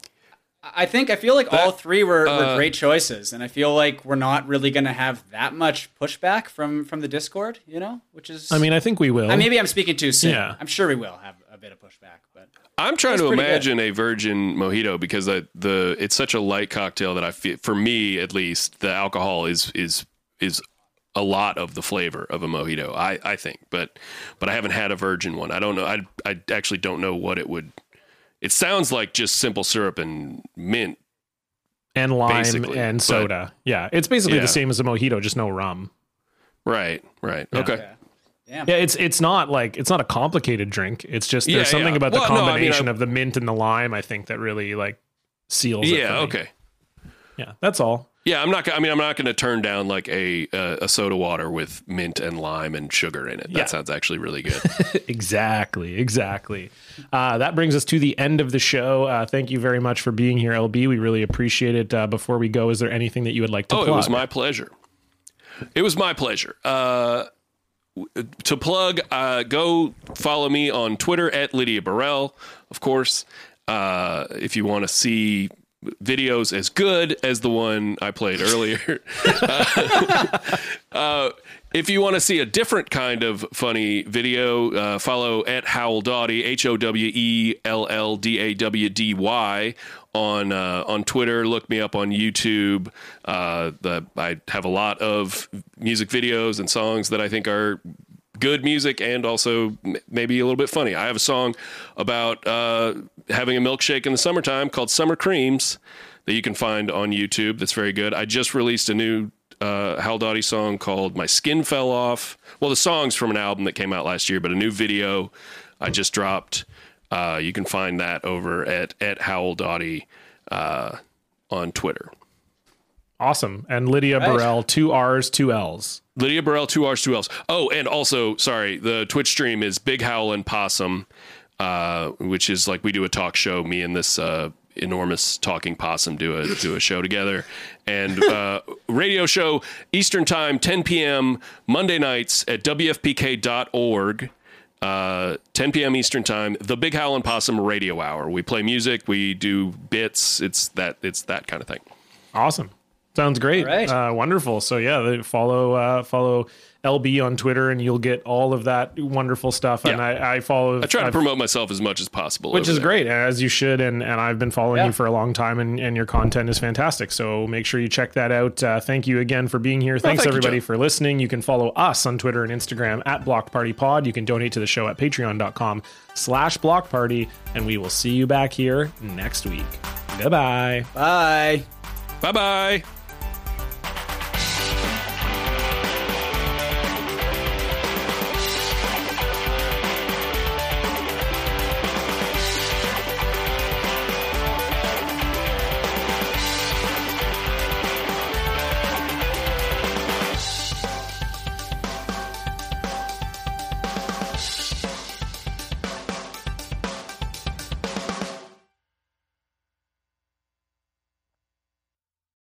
I think, I feel like that, all three were, uh, were great choices, and I feel like we're not really going to have that much pushback from, from the Discord, you know, which is... I mean, I think we will. Uh, maybe I'm speaking too soon. Yeah. I'm sure we will have a bit of pushback, but... I'm trying to imagine good. a virgin mojito because I, the it's such a light cocktail that I feel, for me at least, the alcohol is is is a lot of the flavor of a mojito, I, I think, but, but I haven't had a virgin one. I don't know. I, I actually don't know what it would, it sounds like just simple syrup and mint and lime and soda. But, yeah. It's basically yeah. the same as a mojito, just no rum. Right. Right. Yeah. Okay. Yeah. Damn. Yeah, it's it's not like it's not a complicated drink. It's just there's yeah, something yeah. about the well, combination no, I mean, I, of the mint and the lime, I think, that really like seals yeah, it. Yeah, okay. Yeah, that's all. Yeah, I'm not I mean I'm not going to turn down like a uh, a soda water with mint and lime and sugar in it. That yeah. sounds actually really good. Exactly, exactly. Uh, that brings us to the end of the show. Uh, thank you very much for being here, L B. We really appreciate it. Uh, before we go, is there anything that you would like to Oh, plug? It was my pleasure. It was my pleasure. Uh To plug, uh, go follow me on Twitter at Lydia Burrell, of course. Uh, if you want to see videos as good as the one I played earlier, uh, uh, if you want to see a different kind of funny video, uh, follow at Howell Dawdy, H O W E L L D A W D Y. On uh, on Twitter, look me up on YouTube. Uh, the, I have a lot of music videos and songs that I think are good music and also m- maybe a little bit funny. I have a song about uh, having a milkshake in the summertime called Summer Creams that you can find on YouTube. That's very good. I just released a new uh, Howell Dawdy song called My Skin Fell Off. Well, the song's from an album that came out last year, but a new video I just dropped. Uh, you can find that over at, at Howell Dawdy uh, on Twitter. Awesome. And Lydia right. Burrell, two R's, two L's. Lydia Burrell, two R's, two L's. Oh, and also, sorry, the Twitch stream is Big Howl and Possum, uh, which is like we do a talk show. Me and this uh, enormous talking possum do a do a show together. And uh, radio show, Eastern Time, ten p.m. Monday nights at W F P K dot org. Uh, ten p.m. Eastern Time, the Big Howl and Possum Radio Hour. We play music, we do bits. It's that it's that kind of thing. Awesome, sounds great, right. uh, wonderful. So yeah, follow uh, follow L B on Twitter, and you'll get all of that wonderful stuff. Yeah. And I, I follow. I try to I've, promote myself as much as possible, which is there. Great, as you should. And and I've been following yeah. you for a long time, and, and your content is fantastic. So make sure you check that out. Uh, thank you again for being here. Well, Thanks thank everybody you, for listening. You can follow us on Twitter and Instagram at Blocked Party Pod. You can donate to the show at patreon dot com slash block party, and we will see you back here next week. Goodbye. Bye. Bye. Bye.